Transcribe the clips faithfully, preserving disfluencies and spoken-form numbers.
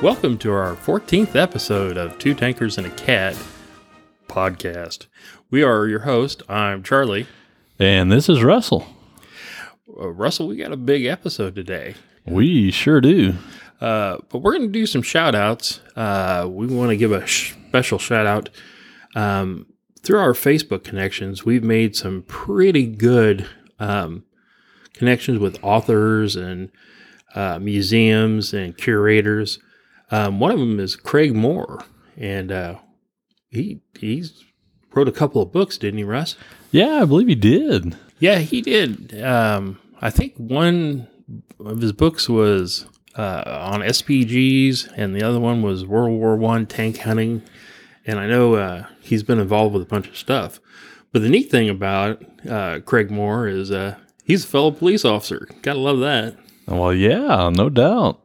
Welcome to our fourteenth episode of Two Tankers and a Cat Podcast. We are your host. I'm Charlie. And this is Russell. Uh, Russell, we got a big episode today. We sure do. Uh, but we're going to do some shout-outs. Uh, we want to give a sh- special shout-out. Um, through our Facebook connections, we've made some pretty good um, connections with authors and uh, museums and curators. Um, one of them is Craig Moore, and uh, he he's wrote a couple of books, didn't he, Russ? Yeah, I believe he did. Yeah, he did. Um, I think one of his books was uh, on S P Gs, and the other one was World War One tank hunting. And I know uh, he's been involved with a bunch of stuff. But the neat thing about uh, Craig Moore is uh, he's a fellow police officer. Gotta love that. Well, yeah, no doubt.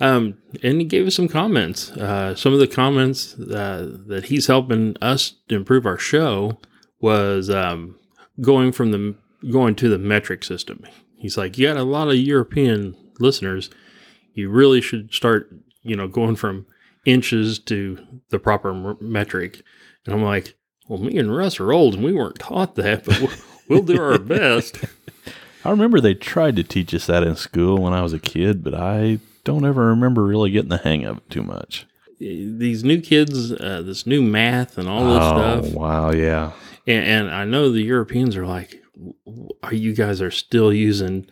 Um, and he gave us some comments. Uh, some of the comments uh, that he's helping us to improve our show was um, going from the going to the metric system. He's like, you got a lot of European listeners. You really should start, you know, going from inches to the proper m- metric. And I'm like, well, me and Russ are old and we weren't taught that, but we'll, we'll do our best. I remember they tried to teach us that in school when I was a kid, but I don't ever remember really getting the hang of it too much. These new kids, uh, this new math and all this oh, stuff. Oh, wow, yeah. And, and I know the Europeans are like, are you guys are still using,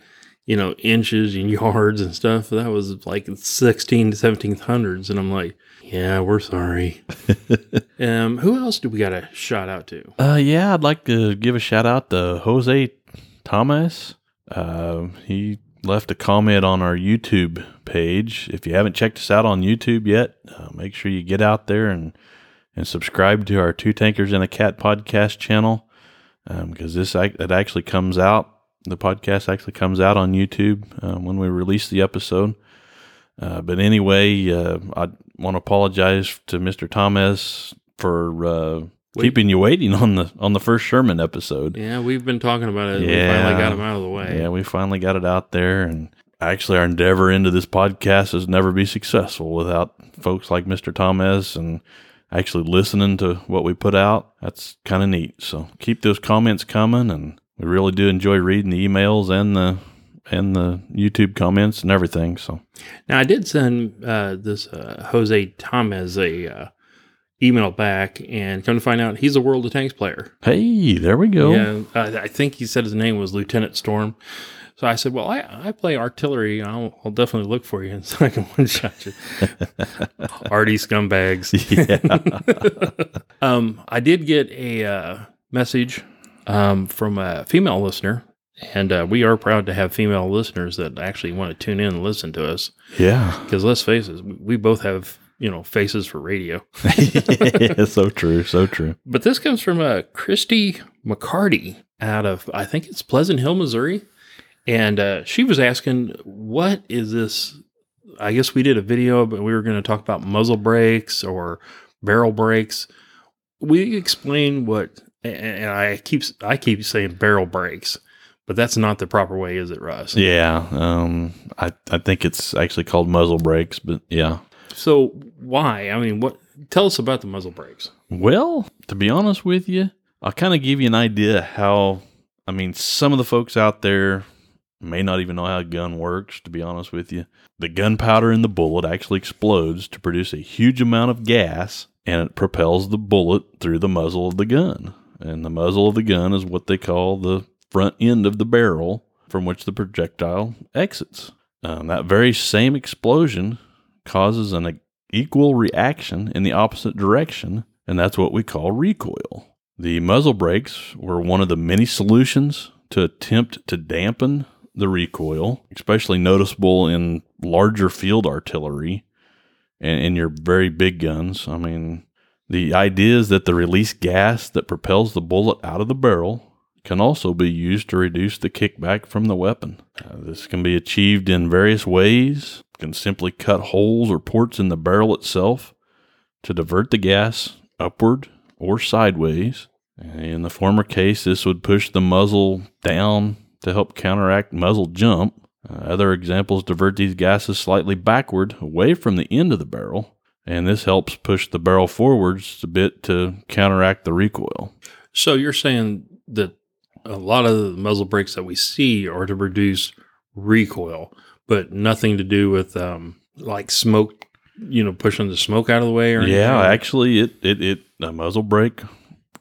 you know, inches and yards and stuff. That was like sixteen to seventeen hundreds. And I'm like, yeah, we're sorry. um, who else do we got a shout out to? Uh, yeah, I'd like to give a shout out to Jose Thomas. Uh, he left a comment on our YouTube page. If you haven't checked us out on YouTube yet, uh, make sure you get out there and, and subscribe to our Two Tankers and a Cat podcast channel. Um, cause this, it actually comes out. The podcast actually comes out on YouTube uh, when we release the episode. Uh, but anyway, uh, I want to apologize to Mister Thomas for uh, keeping you waiting on the on the first Sherman episode. Yeah, we've been talking about it. Yeah, we finally got him out of the way. Yeah, we finally got it out there. And actually, our endeavor into this podcast is never be successful without folks like Mister Thomas and actually listening to what we put out. That's kind of neat. So keep those comments coming, and we really do enjoy reading the emails and the and the YouTube comments and everything. So, now I did send uh, this uh, Jose Thomas a uh, email back, and come to find out, he's a World of Tanks player. Hey, there we go. Yeah, I, I think he said his name was Lieutenant Storm. So I said, well, I, I play artillery. I'll, I'll definitely look for you, and so I can one shot you. Arty scumbags. Yeah. um, I did get a uh, message Um, from a female listener, and uh, we are proud to have female listeners that actually want to tune in and listen to us. Yeah. Because let's face it, we both have, you know, faces for radio. Yeah, so true, so true. But this comes from uh, Christy McCarty out of, I think it's Pleasant Hill, Missouri. And uh, she was asking, what is this? I guess we did a video, but we were going to talk about muzzle brakes or barrel brakes. We explain what... And I keep I keep saying barrel brakes, but that's not the proper way, is it, Russ? Yeah, um, I I think it's actually called muzzle brakes, but yeah. So why? I mean, what? Tell us about the muzzle brakes. Well, to be honest with you, I'll kind of give you an idea how. I mean, some of the folks out there may not even know how a gun works. To be honest with you, the gunpowder in the bullet actually explodes to produce a huge amount of gas, and it propels the bullet through the muzzle of the gun. And the muzzle of the gun is what they call the front end of the barrel from which the projectile exits. Um, that very same explosion causes an e- equal reaction in the opposite direction, and that's what we call recoil. The muzzle brakes were one of the many solutions to attempt to dampen the recoil, especially noticeable in larger field artillery and in your very big guns. I mean... The idea is that the released gas that propels the bullet out of the barrel can also be used to reduce the kickback from the weapon. Uh, this can be achieved in various ways. It can simply cut holes or ports in the barrel itself to divert the gas upward or sideways. In the former case, this would push the muzzle down to help counteract muzzle jump. Uh, other examples divert these gases slightly backward, away from the end of the barrel, and this helps push the barrel forwards a bit to counteract the recoil. So you're saying that a lot of the muzzle brakes that we see are to reduce recoil, but nothing to do with um, like smoke, you know, pushing the smoke out of the way or anything? Yeah, actually, it, it, it a muzzle brake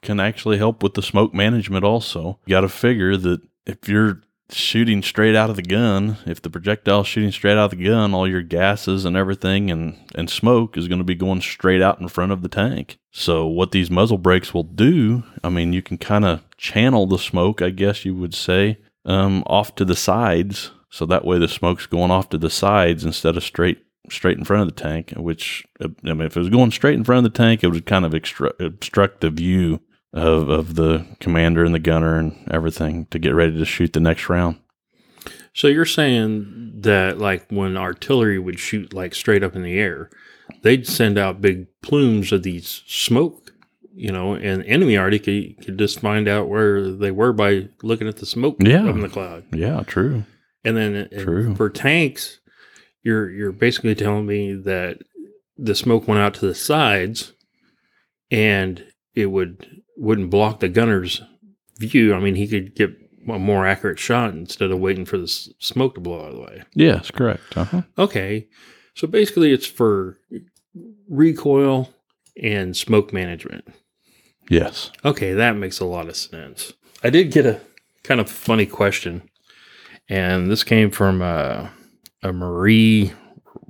can actually help with the smoke management also. You got to figure that if you're shooting straight out of the gun, if the projectile's shooting straight out of the gun, all your gases and everything and, and smoke is going to be going straight out in front of the tank. So what these muzzle brakes will do, I mean, you can kind of channel the smoke, I guess you would say, um, off to the sides. So that way the smoke's going off to the sides instead of straight straight in front of the tank, which, I mean, if it was going straight in front of the tank, it would kind of extru- obstruct the view of of the commander and the gunner and everything to get ready to shoot the next round. So you're saying that like when artillery would shoot like straight up in the air, they'd send out big plumes of these smoke, you know, and enemy artillery could, could just find out where they were by looking at the smoke yeah. from the cloud. Yeah, true. And then true. For tanks, you're you're basically telling me that the smoke went out to the sides and it would... wouldn't block the gunner's view. I mean, he could get a more accurate shot instead of waiting for the s- smoke to blow out of the way. Yes, correct. Uh-huh. Okay. So basically it's for recoil and smoke management. Yes. Okay, that makes a lot of sense. I did get a kind of funny question, and this came from uh, a Marie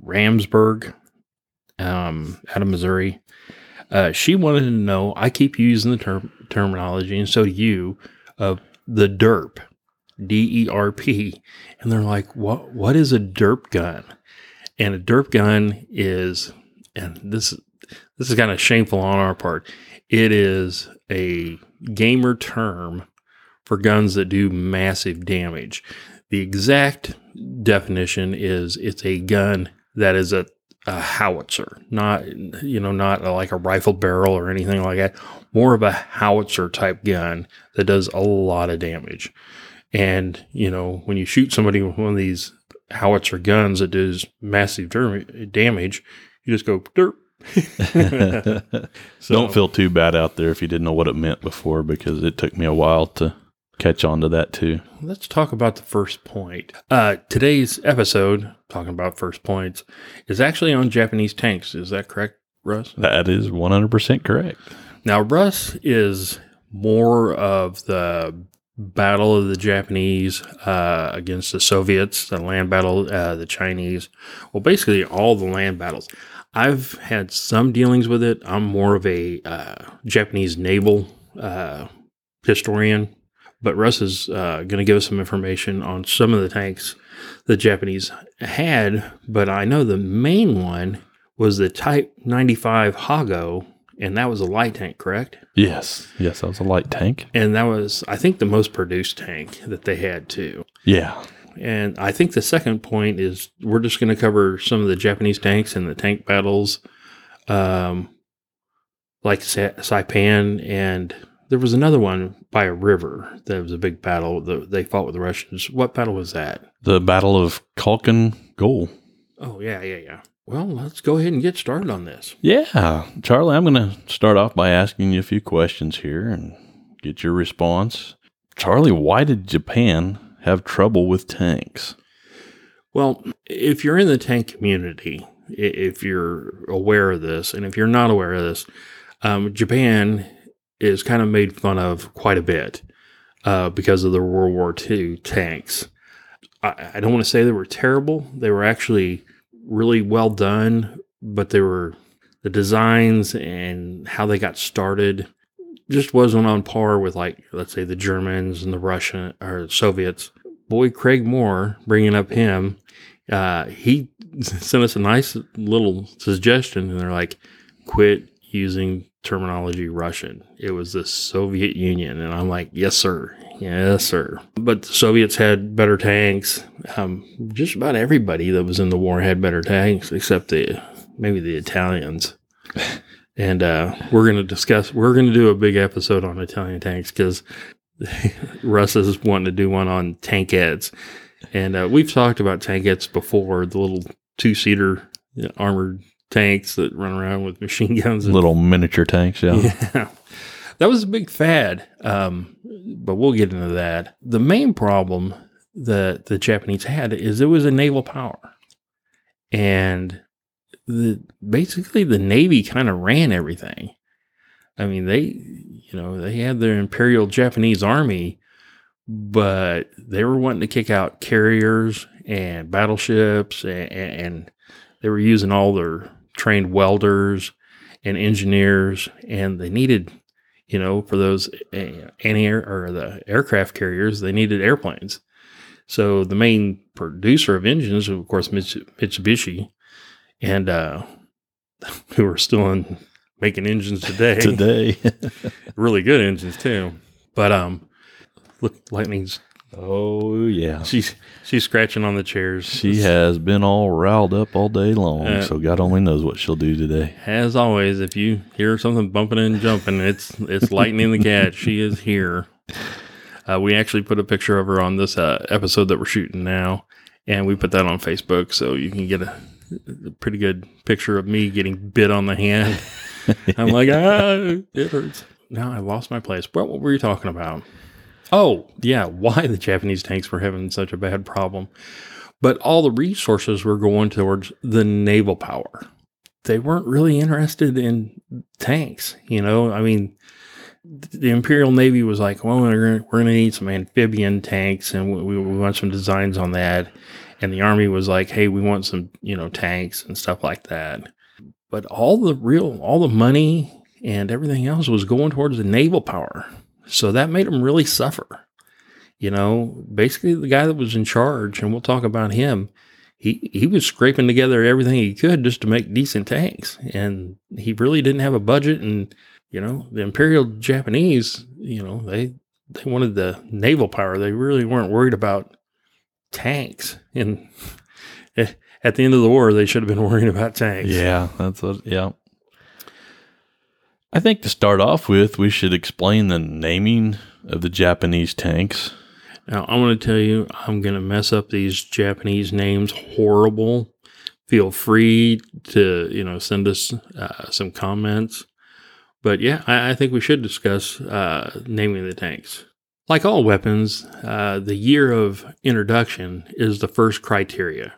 Ramsburg um, out of Missouri. Uh, she wanted to know, I keep using the term terminology, and so do you, of uh, the D E R P, D E R P. And they're like, what? What is a D E R P gun? And a D E R P gun is, and this, this is kind of shameful on our part, it is a gamer term for guns that do massive damage. The exact definition is it's a gun that is a a howitzer, not, you know, not a, like a rifle barrel or anything like that, more of a howitzer type gun that does a lot of damage. And, you know, when you shoot somebody with one of these howitzer guns that does massive damage, you just go, derp. So, don't feel too bad out there if you didn't know what it meant before, because it took me a while to catch on to that too. Let's talk about the first point. Uh, today's episode, talking about first points, is actually on Japanese tanks. Is that correct, Russ? That is one hundred percent correct. Now, Russ is more of the battle of the Japanese uh, against the Soviets, the land battle, uh, the Chinese. Well, basically all the land battles. I've had some dealings with it. I'm more of a uh, Japanese naval uh, historian. But Russ is uh, going to give us some information on some of the tanks the Japanese had. But I know the main one was the Type ninety-five Ha-go, and that was a light tank, correct? Yes. Yes, that was a light tank. And that was, I think, the most produced tank that they had, too. Yeah. And I think the second point is we're just going to cover some of the Japanese tanks and the tank battles, um, like Sa- Saipan and... There was another one by a river that was a big battle that they fought with the Russians. What battle was that? The Battle of Khalkhin Gol. Oh, yeah, yeah, yeah. Well, let's go ahead and get started on this. Yeah. Charlie, I'm going to start off by asking you a few questions here and get your response. Charlie, why did Japan have trouble with tanks? Well, if you're in the tank community, if you're aware of this, and if you're not aware of this, um, Japan... is kind of made fun of quite a bit uh, because of the World War Two tanks. I, I don't want to say they were terrible. They were actually really well done, but they were the designs and how they got started just wasn't on par with, like, let's say the Germans and the Russian or Soviets. Boy, Craig Moore, bringing up him, uh, he sent us a nice little suggestion, and they're like, quit using terminology Russian. It was the Soviet Union. And I'm like, yes, sir. Yes, sir. But the Soviets had better tanks. Um, just about everybody that was in the war had better tanks, except the maybe the Italians. And uh, we're going to discuss, we're going to do a big episode on Italian tanks because Russ is wanting to do one on tankettes. And uh, we've talked about tankettes before, the little two-seater you know, armored tanks that run around with machine guns. And, little miniature tanks, yeah. Yeah. That was a big fad, um, but we'll get into that. The main problem that the Japanese had is it was a naval power. And the basically the Navy kind of ran everything. I mean, they, you know, they had their Imperial Japanese Army, but they were wanting to kick out carriers and battleships, and, and they were using all their trained welders and engineers, and they needed, you know, for those anti-air or the aircraft carriers, they needed airplanes. So the main producer of engines, of course, Mitsubishi, and uh, who are still in making engines today. Today, really good engines too. But um, look, Lightning's. Oh yeah, she's she's scratching on the chairs. She it's, has been all riled up all day long. Uh, so God only knows what she'll do today. As always, if you hear something bumping and jumping, it's it's Lightning the cat. She is here. Uh, we actually put a picture of her on this uh, episode that we're shooting now, and we put that on Facebook, so you can get a, a pretty good picture of me getting bit on the hand. I'm like, ah, it hurts. Now I lost my place. But what were you talking about? Oh, yeah, why the Japanese tanks were having such a bad problem. But all the resources were going towards the naval power. They weren't really interested in tanks, you know, I mean... The Imperial Navy was like, well, we're gonna, we're gonna need some amphibian tanks, and we, we want some designs on that. And the Army was like, hey, we want some, you know, tanks and stuff like that. But all the real, all the money and everything else was going towards the naval power. So that made them really suffer. You know, basically the guy that was in charge, and we'll talk about him, he, he was scraping together everything he could just to make decent tanks. And he really didn't have a budget, and you know, the Imperial Japanese, you know, they they wanted the naval power. They really weren't worried about tanks. And at the end of the war, they should have been worrying about tanks. Yeah, that's what, yeah. I think to start off with, we should explain the naming of the Japanese tanks. Now, I want to tell you, I'm going to mess up these Japanese names horrible. Feel free to, you know, send us uh, some comments. But yeah, I, I think we should discuss uh, naming the tanks. Like all weapons, uh, the year of introduction is the first criteria.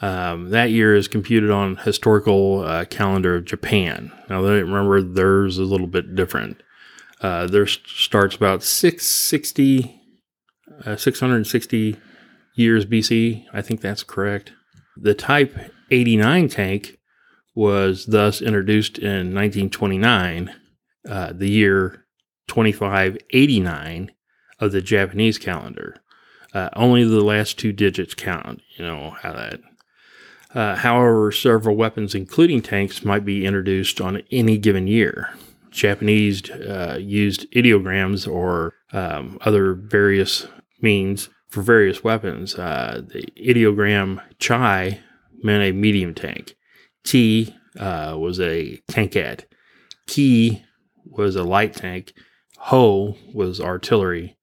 Um, that year is computed on historical uh, calendar of Japan. Now, remember, theirs is a little bit different. Uh, theirs starts about six sixty, six sixty years B C. I think that's correct. The Type eighty-nine tank was thus introduced in nineteen twenty-nine, uh, the year twenty-five eighty-nine of the Japanese calendar. Uh, only the last two digits count, you know, how that. Uh, however, several weapons, including tanks, might be introduced on any given year. Japanese uh, used ideograms or um, other various means for various weapons. Uh, the ideogram Chi meant a medium tank. T uh, was a tankette. Ki was a light tank. Ho was artillery.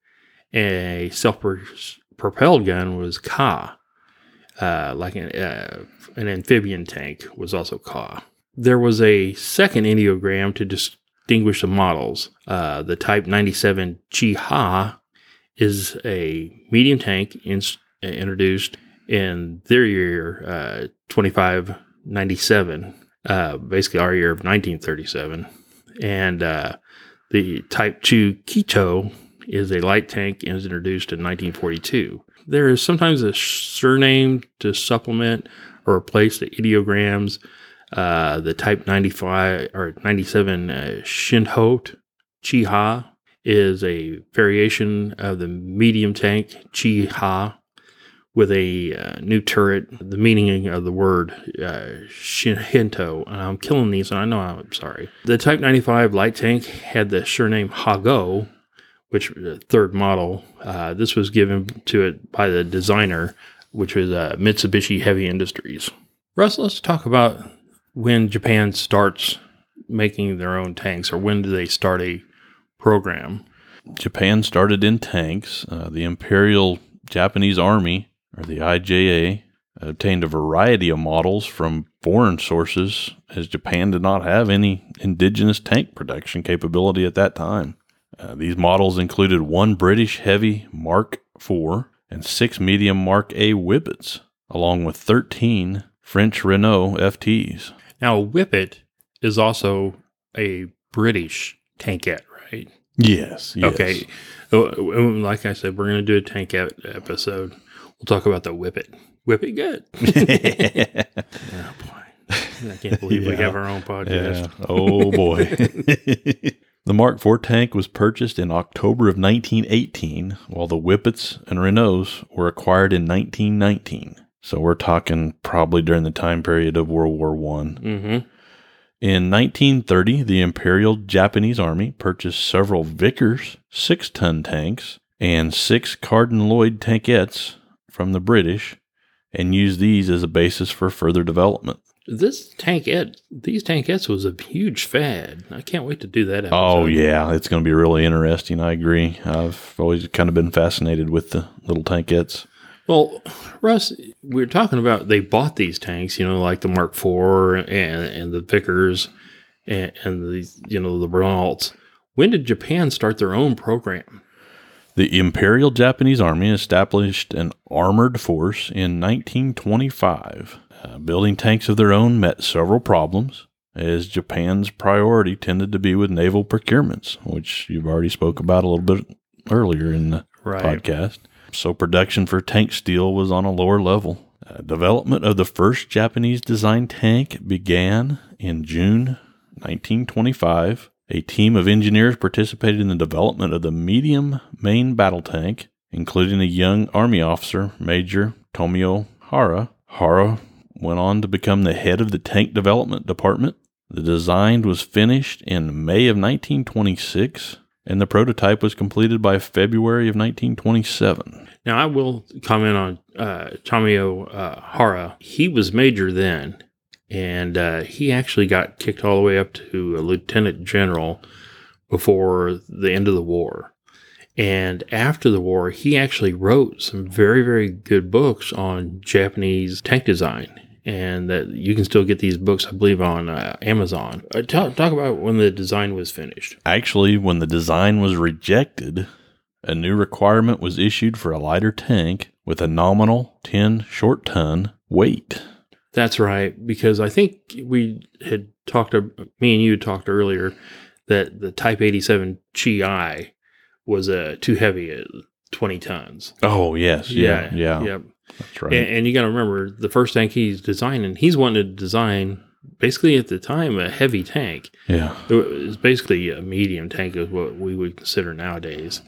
A self-propelled gun was Ka. Uh, like an, uh, an amphibian tank was also Ka. There was a second ideogram to distinguish the models. Uh, the Type ninety-seven Chi-Ha is a medium tank in, uh, introduced in their year, uh, twenty-five ninety-seven, uh, basically our year of nineteen thirty-seven. And uh, the Type two Ka-Mi is a light tank and is introduced in nineteen forty-two. There is sometimes a surname to supplement or replace the ideograms. Uh, the Type ninety-five or ninety-seven uh, Shinhoto Chi-Ha is a variation of the medium tank Chi-Ha, with a uh, new turret. The meaning of the word uh, Shinhoto, and I'm killing these, and I know I'm sorry. The Type ninety-five light tank had the surname Ha-go, which uh, third model. Uh, this was given to it by the designer, which was uh, Mitsubishi Heavy Industries. Russ, let's talk about when Japan starts making their own tanks, or when do they start a program? Japan started in tanks. Uh, the Imperial Japanese Army or the I J A, obtained a variety of models from foreign sources, as Japan did not have any indigenous tank production capability at that time. Uh, these models included one British heavy Mark four and six medium Mark A Whippets, along with thirteen French Renault F Ts. Now, a Whippet is also a British tankette, right? Yes. yes. Okay. Like I said, we're going to do a tankette episode. We'll talk about the Whippet. Whippet good. Oh, boy. I can't believe yeah. we have our own podcast. Yeah. Oh, boy. The Mark four tank was purchased in October of nineteen eighteen, while the Whippets and Renaults were acquired in nineteen nineteen. So we're talking probably during the time period of World War One. Mm-hmm. In nineteen thirty, the Imperial Japanese Army purchased several Vickers six-ton tanks and six Carden-Lloyd tankettes from the British and used these as a basis for further development. This tankette, these tankettes was a huge fad. I can't wait to do that episode. Oh, yeah. It's going to be really interesting. I agree. I've always kind of been fascinated with the little tankettes. Well, Russ, we were talking about they bought these tanks, you know, like the Mark four and, and the Vickers and, and the, you know, the Renaults. When did Japan start their own program? The Imperial Japanese Army established an armored force in nineteen twenty-five. Uh, building tanks of their own met several problems, as Japan's priority tended to be with naval procurements, which you've already spoke about a little bit earlier in the right. podcast. So production for tank steel was on a lower level. Uh, development of the first Japanese designed tank began in June nineteen twenty-five. A team of engineers participated in the development of the medium main battle tank, including a young army officer, Major Tomio Hara. Hara went on to become the head of the tank development department. The design was finished in May of nineteen twenty-six, and the prototype was completed by February of nineteen twenty-seven. Now, I will comment on uh, Tomio uh, Hara. He was major then, and uh, he actually got kicked all the way up to a lieutenant general before the end of the war. And after the war, he actually wrote some very, very good books on Japanese tank design. And that you can still get these books, I believe, on uh, Amazon. Uh, talk, talk about when the design was finished. Actually, when the design was rejected, a new requirement was issued for a lighter tank with a nominal ten short ton weight. That's right, because I think we had talked, me and you talked earlier, that the Type eighty-seven Chi-Ha was uh, too heavy at twenty tons. Oh, yes. Yeah. Yeah. yeah. yeah. That's right. And, and you got to remember, the first tank he's designing, he's wanting to design, basically at the time, a heavy tank. Yeah. It was basically a medium tank is what we would consider nowadays.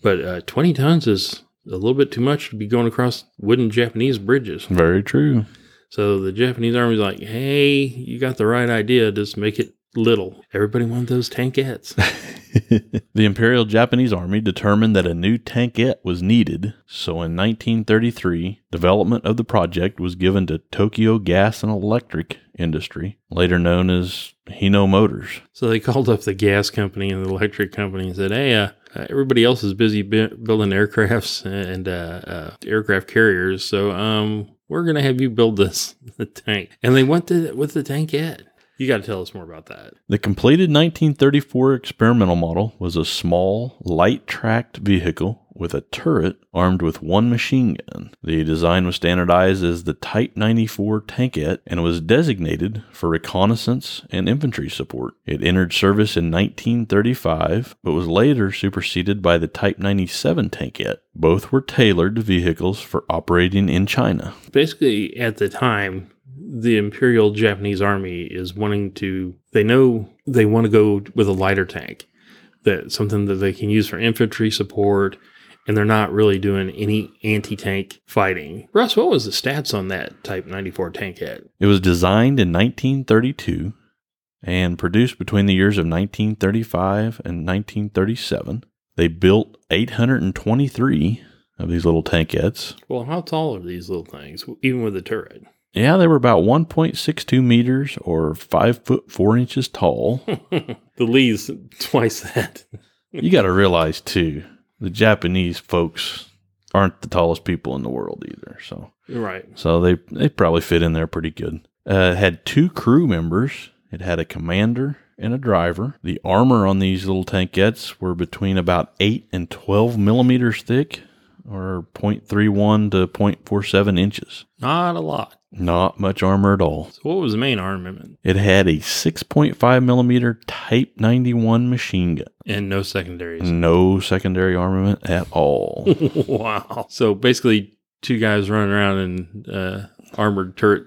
But uh, twenty tons is a little bit too much to be going across wooden Japanese bridges. Very true. So the Japanese Army's like, hey, you got the right idea. Just make it little. Everybody wanted those tankettes. The Imperial Japanese Army determined that a new tankette was needed, so in nineteen thirty-three, development of the project was given to Tokyo Gas and Electric Industry, later known as Hino Motors. So they called up the gas company and the electric company and said, hey, uh, uh, everybody else is busy b- building aircrafts and uh, uh, aircraft carriers, so um, we're going to have you build this the tank. And they went to, with the tankette. You got to tell us more about that. The completed nineteen thirty-four experimental model was a small, light-tracked vehicle with a turret armed with one machine gun. The design was standardized as the Type ninety-four Tankette and was designated for reconnaissance and infantry support. It entered service in nineteen thirty-five, but was later superseded by the Type ninety-seven Tankette. Both were tailored vehicles for operating in China. Basically, at the time, the Imperial Japanese Army is wanting to, they know they want to go with a lighter tank, that something that they can use for infantry support, and they're not really doing any anti-tank fighting. Russ, what was the stats on that Type ninety-four Tankette? It was designed in nineteen thirty-two and produced between the years of nineteen thirty-five and nineteen thirty-seven. They built eight hundred twenty-three of these little tankettes. Well, how tall are these little things, even with the turret? Yeah, they were about one point six two meters or five foot four inches tall. The Lee's twice that. You got to realize, too, the Japanese folks aren't the tallest people in the world either. So right. So they, they probably fit in there pretty good. Uh, had two crew members. It had a commander and a driver. The armor on these little tankettes were between about eight and twelve millimeters thick, or zero point three one to zero point four seven inches. Not a lot. Not much armor at all. So what was the main armament? It had a six point five millimeter Type ninety-one machine gun. And no secondaries. No secondary armament at all. Wow. So basically two guys running around in uh, armored turret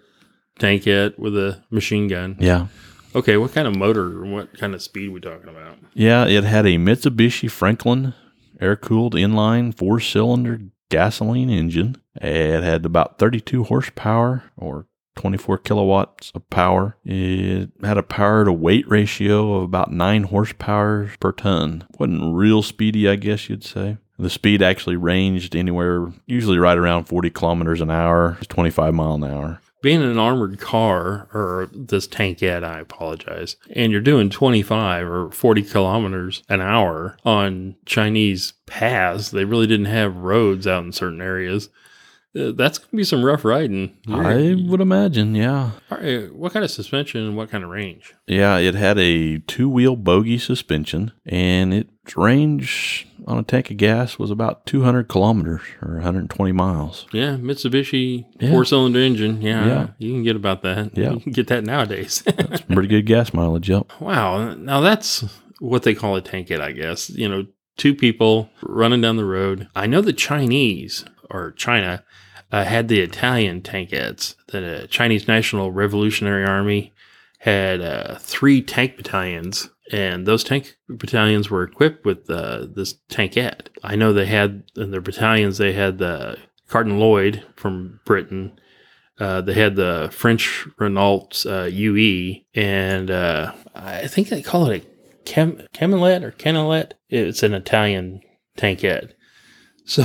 tankette with a machine gun. Yeah. Okay, what kind of motor and what kind of speed are we talking about? Yeah, it had a Mitsubishi Franklin air-cooled inline four-cylinder gasoline engine. It had about thirty-two horsepower or twenty-four kilowatts of power. It had a power to weight ratio of about nine horsepower per ton. Wasn't real speedy, I guess you'd say. The speed actually ranged anywhere, usually right around forty kilometers an hour, twenty-five mile an hour. Being an armored car, or this tankette, I apologize, and you're doing twenty-five or forty kilometers an hour on Chinese paths, they really didn't have roads out in certain areas. Uh, that's going to be some rough riding. You're, I would imagine, yeah. All right, what kind of suspension and what kind of range? Yeah, it had a two-wheel bogey suspension, and its range on a tank of gas was about two hundred kilometers or one hundred twenty miles. Yeah, Mitsubishi yeah. four-cylinder engine. Yeah, yeah, you can get about that. Yeah. You can get that nowadays. That's pretty good gas mileage, yep. Wow. Now, that's what they call a tankette, I guess. You know, two people running down the road. I know the Chinese, or China, uh, had the Italian tankettes. The uh, Chinese National Revolutionary Army had uh, three tank battalions. And those tank battalions were equipped with uh, this tankette. I know they had, in their battalions, they had the Carden-Lloyd from Britain. Uh, they had the French Renault uh, U E. And uh, I think they call it a cam- Camelette or Canalette. It's an Italian tankette. So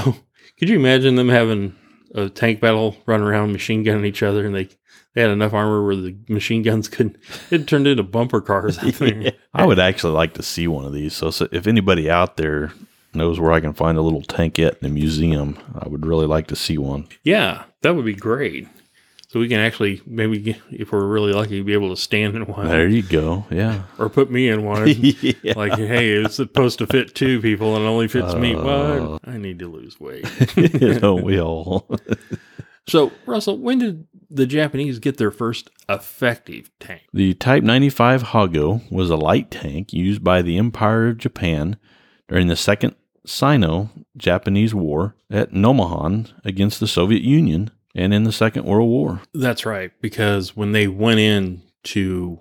could you imagine them having a tank battle, run around machine gunning each other, and they... They had enough armor where the machine guns couldn't. It turned into bumper cars. I think. Yeah. I would actually like to see one of these. So, so if anybody out there knows where I can find a little tankette in a museum, I would really like to see one. Yeah, that would be great. So we can actually, maybe get, if we're really lucky, be able to stand in one. There you go. Yeah. Or put me in one. Yeah. Like, hey, it's supposed to fit two people and it only fits uh, me. What? I need to lose weight. Don't we all? So, Russell, when did the Japanese get their first effective tank? The Type ninety-five Ha-go was a light tank used by the Empire of Japan during the Second Sino-Japanese War at Nomonhan against the Soviet Union and in the Second World War. That's right, because when they went in to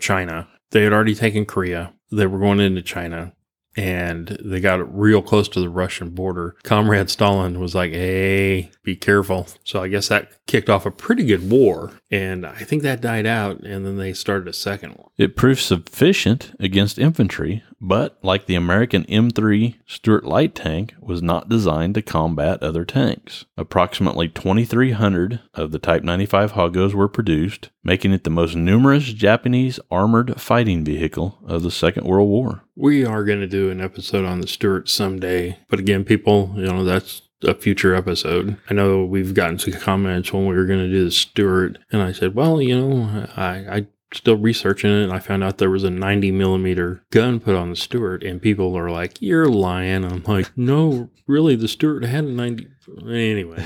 China, they had already taken Korea. They were going into China. And they got real close to the Russian border. Comrade Stalin was like, hey, be careful. So I guess that kicked off a pretty good war. And I think that died out, and then they started a second one. It proved sufficient against infantry, but like the American M three Stuart light tank, was not designed to combat other tanks. Approximately twenty-three hundred of the Type ninety-five Ha-gos were produced, making it the most numerous Japanese armored fighting vehicle of the Second World War. We are going to do an episode on the Stuart someday, but again, people, you know, that's a future episode. I know we've gotten some comments when we were going to do the Stuart, and I said, well, you know, I... I still researching it, and I found out there was a ninety millimeter gun put on the Stuart, and people are like, you're lying. I'm like, no, really, the Stuart had a ninety. Anyway,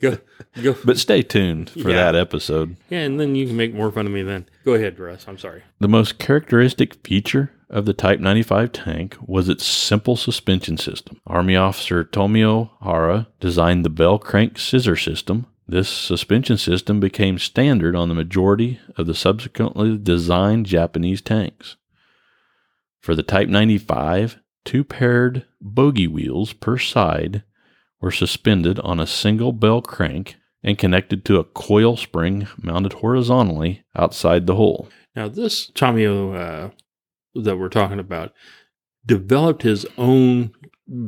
go, go. But stay tuned for yeah. that episode. Yeah, and then you can make more fun of me then. Go ahead, Russ. I'm sorry. The most characteristic feature of the Type ninety-five tank was its simple suspension system. Army officer Tomio Hara designed the bell crank scissor system. This suspension system became standard on the majority of the subsequently designed Japanese tanks. For the Type ninety-five, two paired bogie wheels per side were suspended on a single bell crank and connected to a coil spring mounted horizontally outside the hull. Now this Tomio uh, that we're talking about developed his own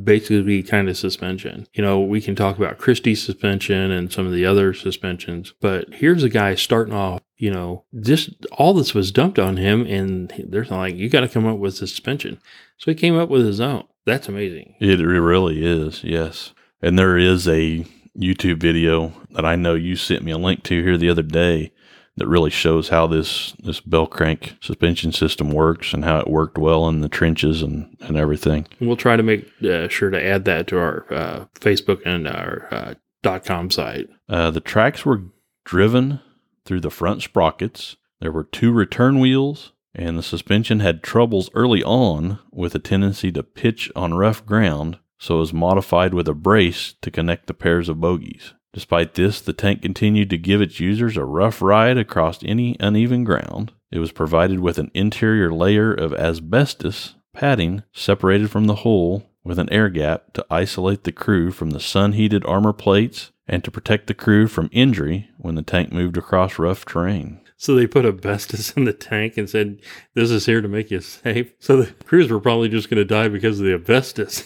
basically kind of suspension. You know, we can talk about Christie's suspension and some of the other suspensions, but here's a guy starting off, you know, just all this was dumped on him, and they're like, you got to come up with suspension. So he came up with his own. That's amazing. It really is, yes. And there is a YouTube video that I know you sent me a link to here the other day that really shows how this, this bell crank suspension system works and how it worked well in the trenches and, and everything. We'll try to make uh, sure to add that to our uh, Facebook and our uh, .com site. Uh, the tracks were driven through the front sprockets. There were two return wheels, and the suspension had troubles early on with a tendency to pitch on rough ground, so it was modified with a brace to connect the pairs of bogies. Despite this, the tank continued to give its users a rough ride across any uneven ground. It was provided with an interior layer of asbestos padding separated from the hull with an air gap to isolate the crew from the sun-heated armor plates and to protect the crew from injury when the tank moved across rough terrain. So they put asbestos in the tank and said, this is here to make you safe. So the crews were probably just going to die because of the asbestos.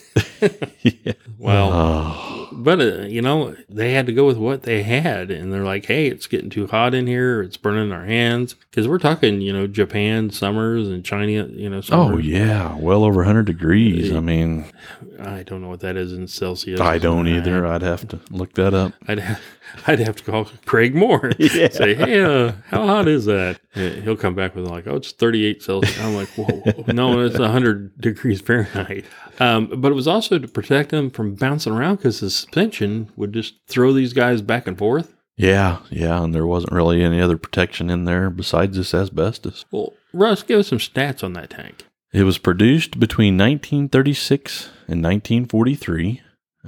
Yeah. Wow. Oh. But, uh, you know, they had to go with what they had. And they're like, hey, it's getting too hot in here. It's burning our hands. Because we're talking, you know, Japan summers and China, you know. Summers. Oh, yeah. Well over one hundred degrees. Uh, I mean. I don't know what that is in Celsius. I don't either. I'd have to look that up. I'd have, I'd have to call Craig Moore. Yeah. Say, hey, uh, how hot is that? And he'll come back with like, oh, it's thirty-eight Celsius. I'm like, whoa, whoa. No, it's one hundred degrees Fahrenheit. Um, but it was also to protect them from bouncing around because the suspension would just throw these guys back and forth. Yeah, yeah, and there wasn't really any other protection in there besides this asbestos. Well, Russ, give us some stats on that tank. It was produced between nineteen thirty-six and nineteen forty-three.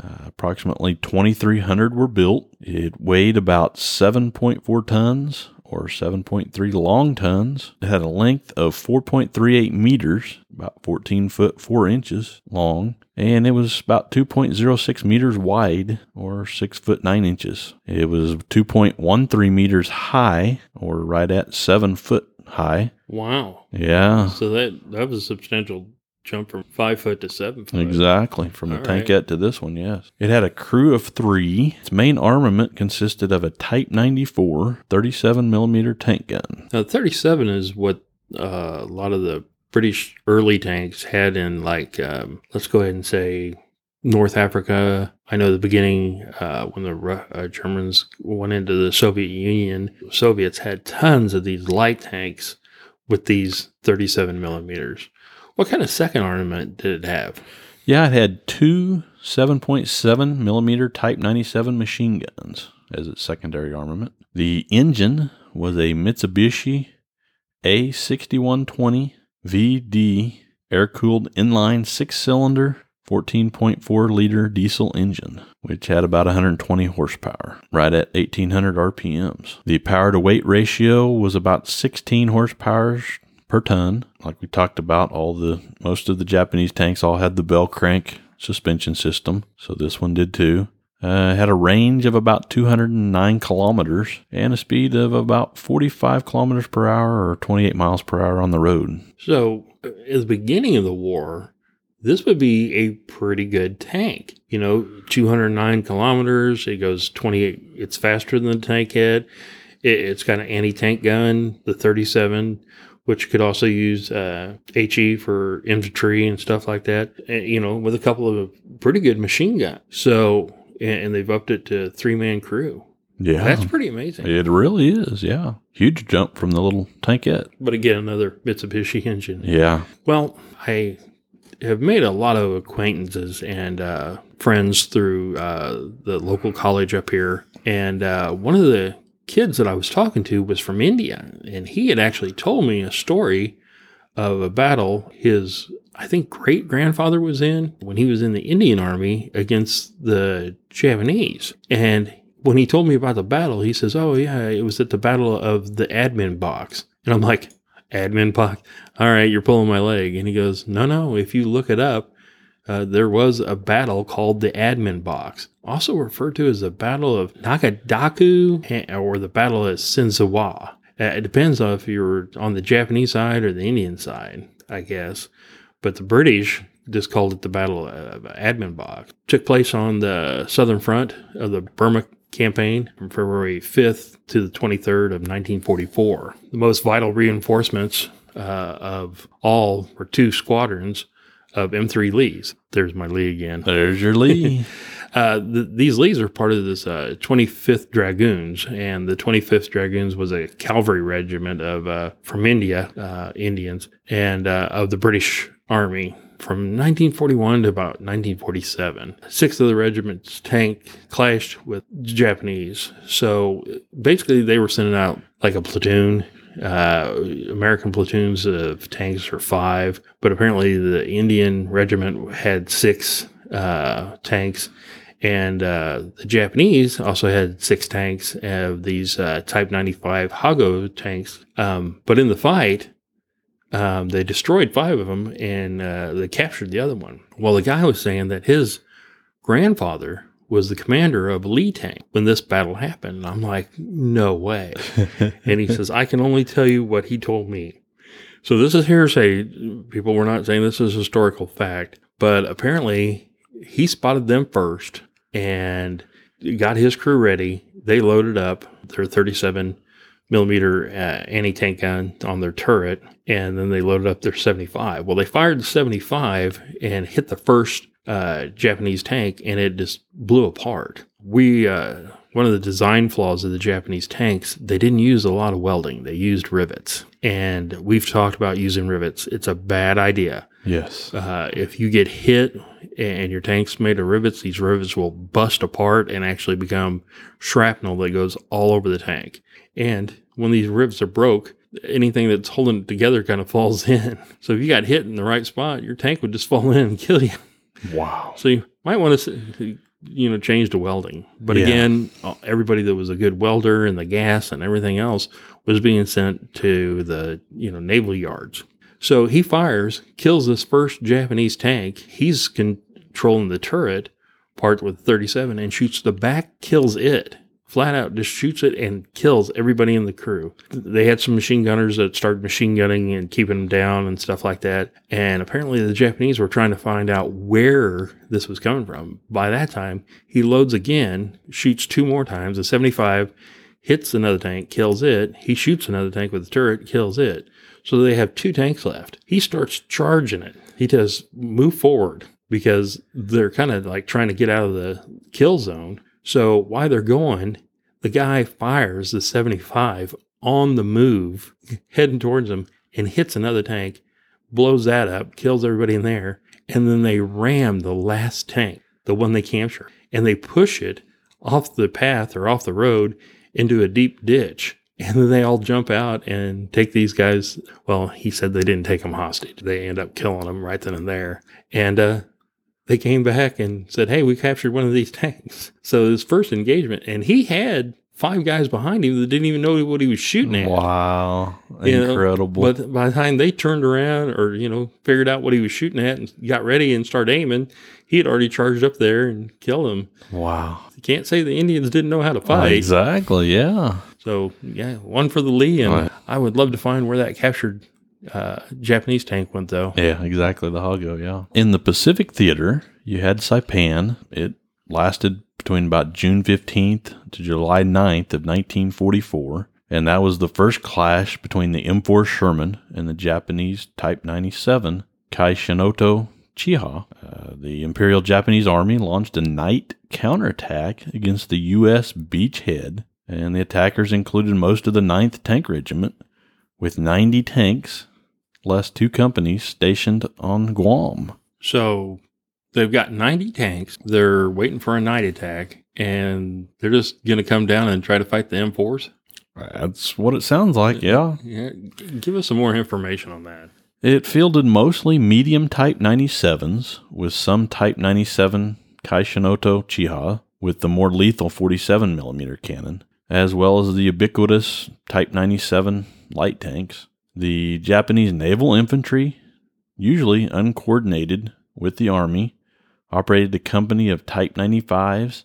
Uh, approximately twenty-three hundred were built. It weighed about seven point four tons. Or seven point three long tons. It had a length of four point three eight meters, about fourteen foot four inches long, and it was about two point zero six meters wide, or six foot nine inches. It was two point one three meters high, or right at seven foot high. Wow. Yeah. So that, that was a substantial jump from five foot to seven foot. Exactly. From the tankette to this one, yes. It had a crew of three. Its main armament consisted of a Type ninety-four thirty-seven millimeter tank gun. Now, thirty-seven is what uh, a lot of the British early tanks had in, like, um, let's go ahead and say North Africa. I know the beginning uh, when the uh, Germans went into the Soviet Union, the Soviets had tons of these light tanks with these thirty-seven millimeters. What kind of second armament did it have? Yeah, it had two seven point seven millimeter Type ninety-seven machine guns as its secondary armament. The engine was a Mitsubishi A sixty-one twenty V D air-cooled inline six-cylinder fourteen point four liter diesel engine, which had about one hundred twenty horsepower, right at eighteen hundred R P Ms. The power-to-weight ratio was about sixteen horsepower per ton. Like we talked about, all the most of the Japanese tanks all had the bell crank suspension system, so this one did too. Uh, had a range of about two hundred nine kilometers and a speed of about forty-five kilometers per hour or twenty-eight miles per hour on the road. So at the beginning of the war, this would be a pretty good tank. You know, two hundred nine kilometers, it goes twenty-eight, it's faster than the tankette. It, it's got an anti-tank gun, the thirty-seven, which could also use uh, H E for infantry and stuff like that, and, you know, with a couple of pretty good machine guns. So, and, and they've upped it to three-man crew. Yeah. That's pretty amazing. It really is, yeah. Huge jump from the little tankette. But again, another Mitsubishi engine. Yeah. Well, I have made a lot of acquaintances and uh, friends through uh, the local college up here, and uh, one of the kids that I was talking to was from India, and he had actually told me a story of a battle his, I think, great-grandfather was in when he was in the Indian Army against the Japanese. And when he told me about the battle, he says, oh, yeah, it was at the Battle of the Admin Box. And I'm like, Admin Box? All right, you're pulling my leg. And he goes, no, no, if you look it up, Uh, there was a battle called the Admin Box, also referred to as the Battle of Nakadaku or the Battle of Senzawa. Uh, it depends on if you're on the Japanese side or the Indian side, I guess. But the British just called it the Battle of Admin Box. It took place on the southern front of the Burma campaign from February fifth to the twenty-third of nineteen forty-four. The most vital reinforcements uh, of all were two squadrons of M three Lees. There's my Lee again. There's your Lee. Uh, the, these Lees are part of this uh, twenty-fifth Dragoons, and the twenty-fifth Dragoons was a cavalry regiment of uh, from India, uh, Indians, and uh, of the British Army from nineteen forty-one to about nineteen forty-seven. Six of the regiment's tank clashed with Japanese. So basically they were sending out like a platoon. Uh, American platoons of tanks are five, but apparently the Indian regiment had six uh, tanks, and uh, the Japanese also had six tanks of these uh, Type ninety-five Ha-go tanks. Um, but in the fight, um, they destroyed five of them, and uh, they captured the other one. Well, the guy was saying that his grandfather was the commander of a Lee tank when this battle happened. And I'm like, no way. And he says, I can only tell you what he told me. So this is hearsay. People were not saying this is historical fact, but apparently he spotted them first and got his crew ready. They loaded up their thirty-seven millimeter uh, anti-tank gun on their turret, and then they loaded up their seventy-five. Well, they fired the seventy-five and hit the first Uh, Japanese tank, and it just blew apart. We, uh, one of the design flaws of the Japanese tanks, they didn't use a lot of welding. They used rivets, and we've talked about using rivets. It's a bad idea. Yes. Uh, if you get hit and your tank's made of rivets, these rivets will bust apart and actually become shrapnel that goes all over the tank. And when these rivets are broke, anything that's holding it together kind of falls in. So if you got hit in the right spot, your tank would just fall in and kill you. Wow. So you might want to, you know, change to welding. But yeah. Again, everybody that was a good welder and the gas and everything else was being sent to the, you know, naval yards. So he fires, kills this first Japanese tank. He's controlling the turret part with thirty-seven and shoots the back, kills it. Flat out just shoots it and kills everybody in the crew. They had some machine gunners that started machine gunning and keeping them down and stuff like that. And apparently the Japanese were trying to find out where this was coming from. By that time, he loads again, shoots two more times. The seventy-five hits another tank, kills it. He shoots another tank with the turret, kills it. So they have two tanks left. He starts charging it. He does move forward because they're kind of like trying to get out of the kill zone. So while they're going, the guy fires the seventy-five on the move, heading towards them, and hits another tank, blows that up, kills everybody in there, and then they ram the last tank, the one they capture, and they push it off the path or off the road into a deep ditch. And then they all jump out and take these guys. Well, he said they didn't take them hostage. They end up killing them right then and there. And, uh, they came back and said, hey, we captured one of these tanks. So his first engagement, and he had five guys behind him that didn't even know what he was shooting at. Wow. You incredible. Know? But by the time they turned around or, you know, figured out what he was shooting at and got ready and started aiming, he had already charged up there and killed him. Wow. You can't say the Indians didn't know how to fight. Exactly, yeah. So, yeah, one for the Lee, and right. I would love to find where that captured Uh, Japanese tank went, though. Yeah, exactly. The Ha-go, yeah. In the Pacific Theater, you had Saipan. It lasted between about June fifteenth to July ninth of nineteen forty-four. And that was the first clash between the M four Sherman and the Japanese Type ninety-seven Shinhoto Chi-Ha. Uh, the Imperial Japanese Army launched a night counterattack against the U S beachhead. And the attackers included most of the ninth Tank Regiment, with ninety tanks, less two companies stationed on Guam. So they've got ninety tanks. They're waiting for a night attack, and they're just going to come down and try to fight the M fours? That's what it sounds like, yeah. yeah. Give us some more information on that. It fielded mostly medium Type ninety-sevens, with some Type ninety-seven Shinhoto Chi-Ha, with the more lethal forty-seven millimeter cannon, as well as the ubiquitous Type ninety-seven light tanks. The Japanese naval infantry, usually uncoordinated with the army, operated a company of Type ninety-fives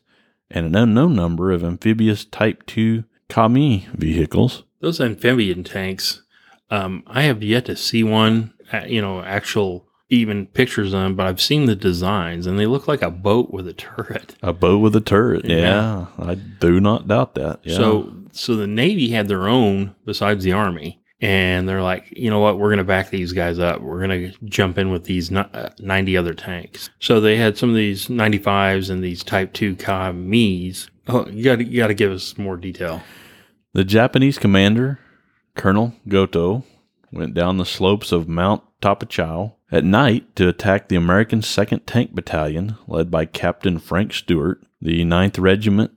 and an unknown number of amphibious Type two Ka-Mi vehicles. Those amphibian tanks, um, I have yet to see one, you know, actual even pictures of them, but I've seen the designs, and they look like a boat with a turret. A boat with a turret, yeah. yeah. I do not doubt that. Yeah. So, so the Navy had their own besides the Army, And they're like, you know what, we're going to back these guys up. We're going to jump in with these ninety other tanks. So they had some of these ninety-fives and these Type two Ka-Mi's. Oh, you got you got to give us more detail. The Japanese commander, Colonel Goto, went down the slopes of Mount Tapachau at night to attack the American second Tank Battalion, led by Captain Frank Stewart. The ninth Regiment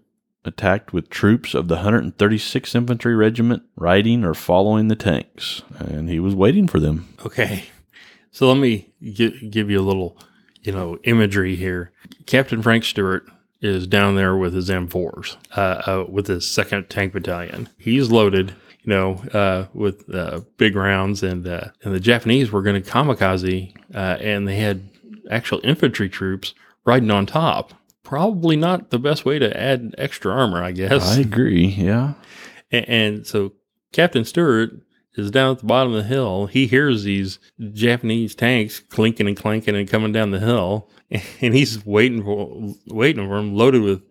attacked with troops of the one hundred thirty-sixth Infantry Regiment riding or following the tanks, and he was waiting for them. Okay, so let me gi- give you a little, you know, imagery here. Captain Frank Stewart is down there with his M fours, uh, uh, with his second Tank Battalion. He's loaded, you know, uh, with uh, big rounds, and uh, and the Japanese were going to kamikaze, uh, and they had actual infantry troops riding on top. Probably not the best way to add extra armor, I guess. I agree, yeah. And, and so Captain Stewart is down at the bottom of the hill. He hears these Japanese tanks clinking and clanking and coming down the hill, and he's waiting for waiting for them, loaded with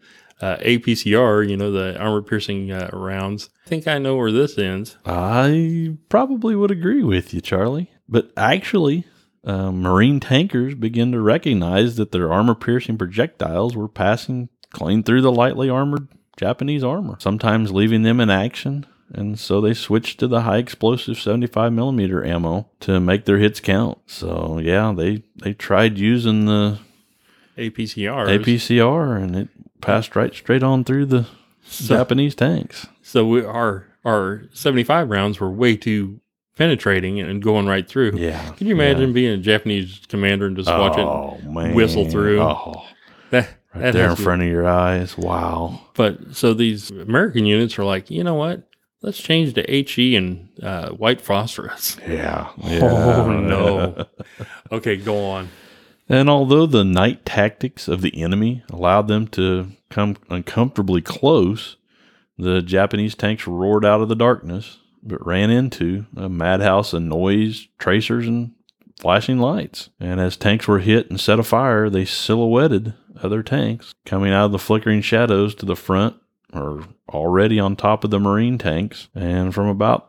uh, A P C R, you know, the armor-piercing uh, rounds. I think I know where this ends. I probably would agree with you, Charlie. But actually... Uh, Marine tankers began to recognize that their armor-piercing projectiles were passing clean through the lightly armored Japanese armor, sometimes leaving them in action, and so they switched to the high-explosive seventy-five millimeter ammo to make their hits count. So, yeah, they, they tried using the A P C R, and it passed right straight on through the so, Japanese tanks. So we, our our seventy-five rounds were way too penetrating and going right through. Yeah. Can you imagine yeah. being a Japanese commander and just oh, watch it man. whistle through? Oh, that, right that there in front of your eyes. Wow. But so these American units are like, you know what? Let's change to H E and uh, white phosphorus. Yeah. yeah. Oh, no. Okay, go on. And although the night tactics of the enemy allowed them to come uncomfortably close, the Japanese tanks roared out of the darkness, but ran into a madhouse of noise, tracers, and flashing lights. And as tanks were hit and set afire, they silhouetted other tanks, coming out of the flickering shadows to the front, or already on top of the Marine tanks. And from about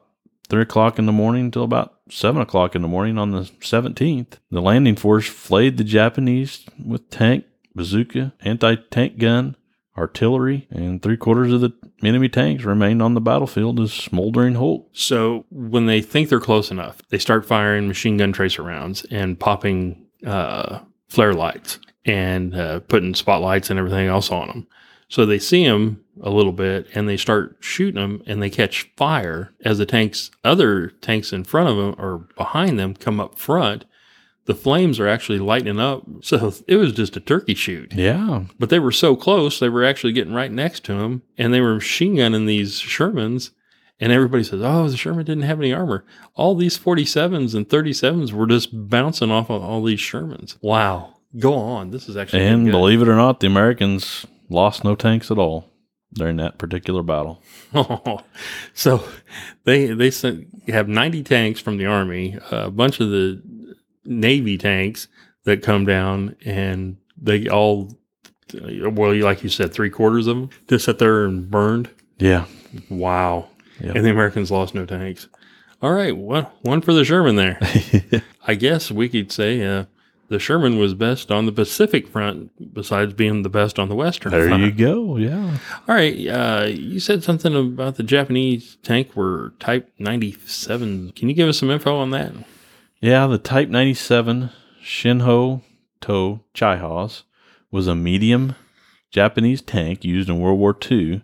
three o'clock in the morning till about seven o'clock in the morning on the seventeenth, the landing force flayed the Japanese with tank, bazooka, anti-tank gun, artillery, and three quarters of the enemy tanks remained on the battlefield as smoldering hulks. So when they think they're close enough, they start firing machine gun tracer rounds and popping uh, flare lights and uh, putting spotlights and everything else on them. So they see them a little bit and they start shooting them, and they catch fire as the tanks, other tanks in front of them or behind them, come up front. The flames are actually lighting up. So it was just a turkey shoot. Yeah. But they were so close, they were actually getting right next to him, and they were machine gunning these Shermans, and everybody says, oh, the Sherman didn't have any armor. All these forty-sevens and thirty-sevens were just bouncing off of all these Shermans. Wow. Go on. This is actually And good. Believe it or not, the Americans lost no tanks at all during that particular battle. Oh, so they, they sent, have ninety tanks from the Army, a bunch of the Navy tanks that come down, and they all, well, like you said, three quarters of them just sat there and burned. Yeah. Wow. Yep. And the Americans lost no tanks. All right. Well, one for the Sherman there. I guess we could say uh, the Sherman was best on the Pacific front besides being the best on the Western there front. There you go. Yeah. All right. Uh, you said something about the Japanese tank were Type ninety-seven. Can you give us some info on that? Yeah, the Type ninety-seven Shinhoto Chi-Ha was a medium Japanese tank used in World War Two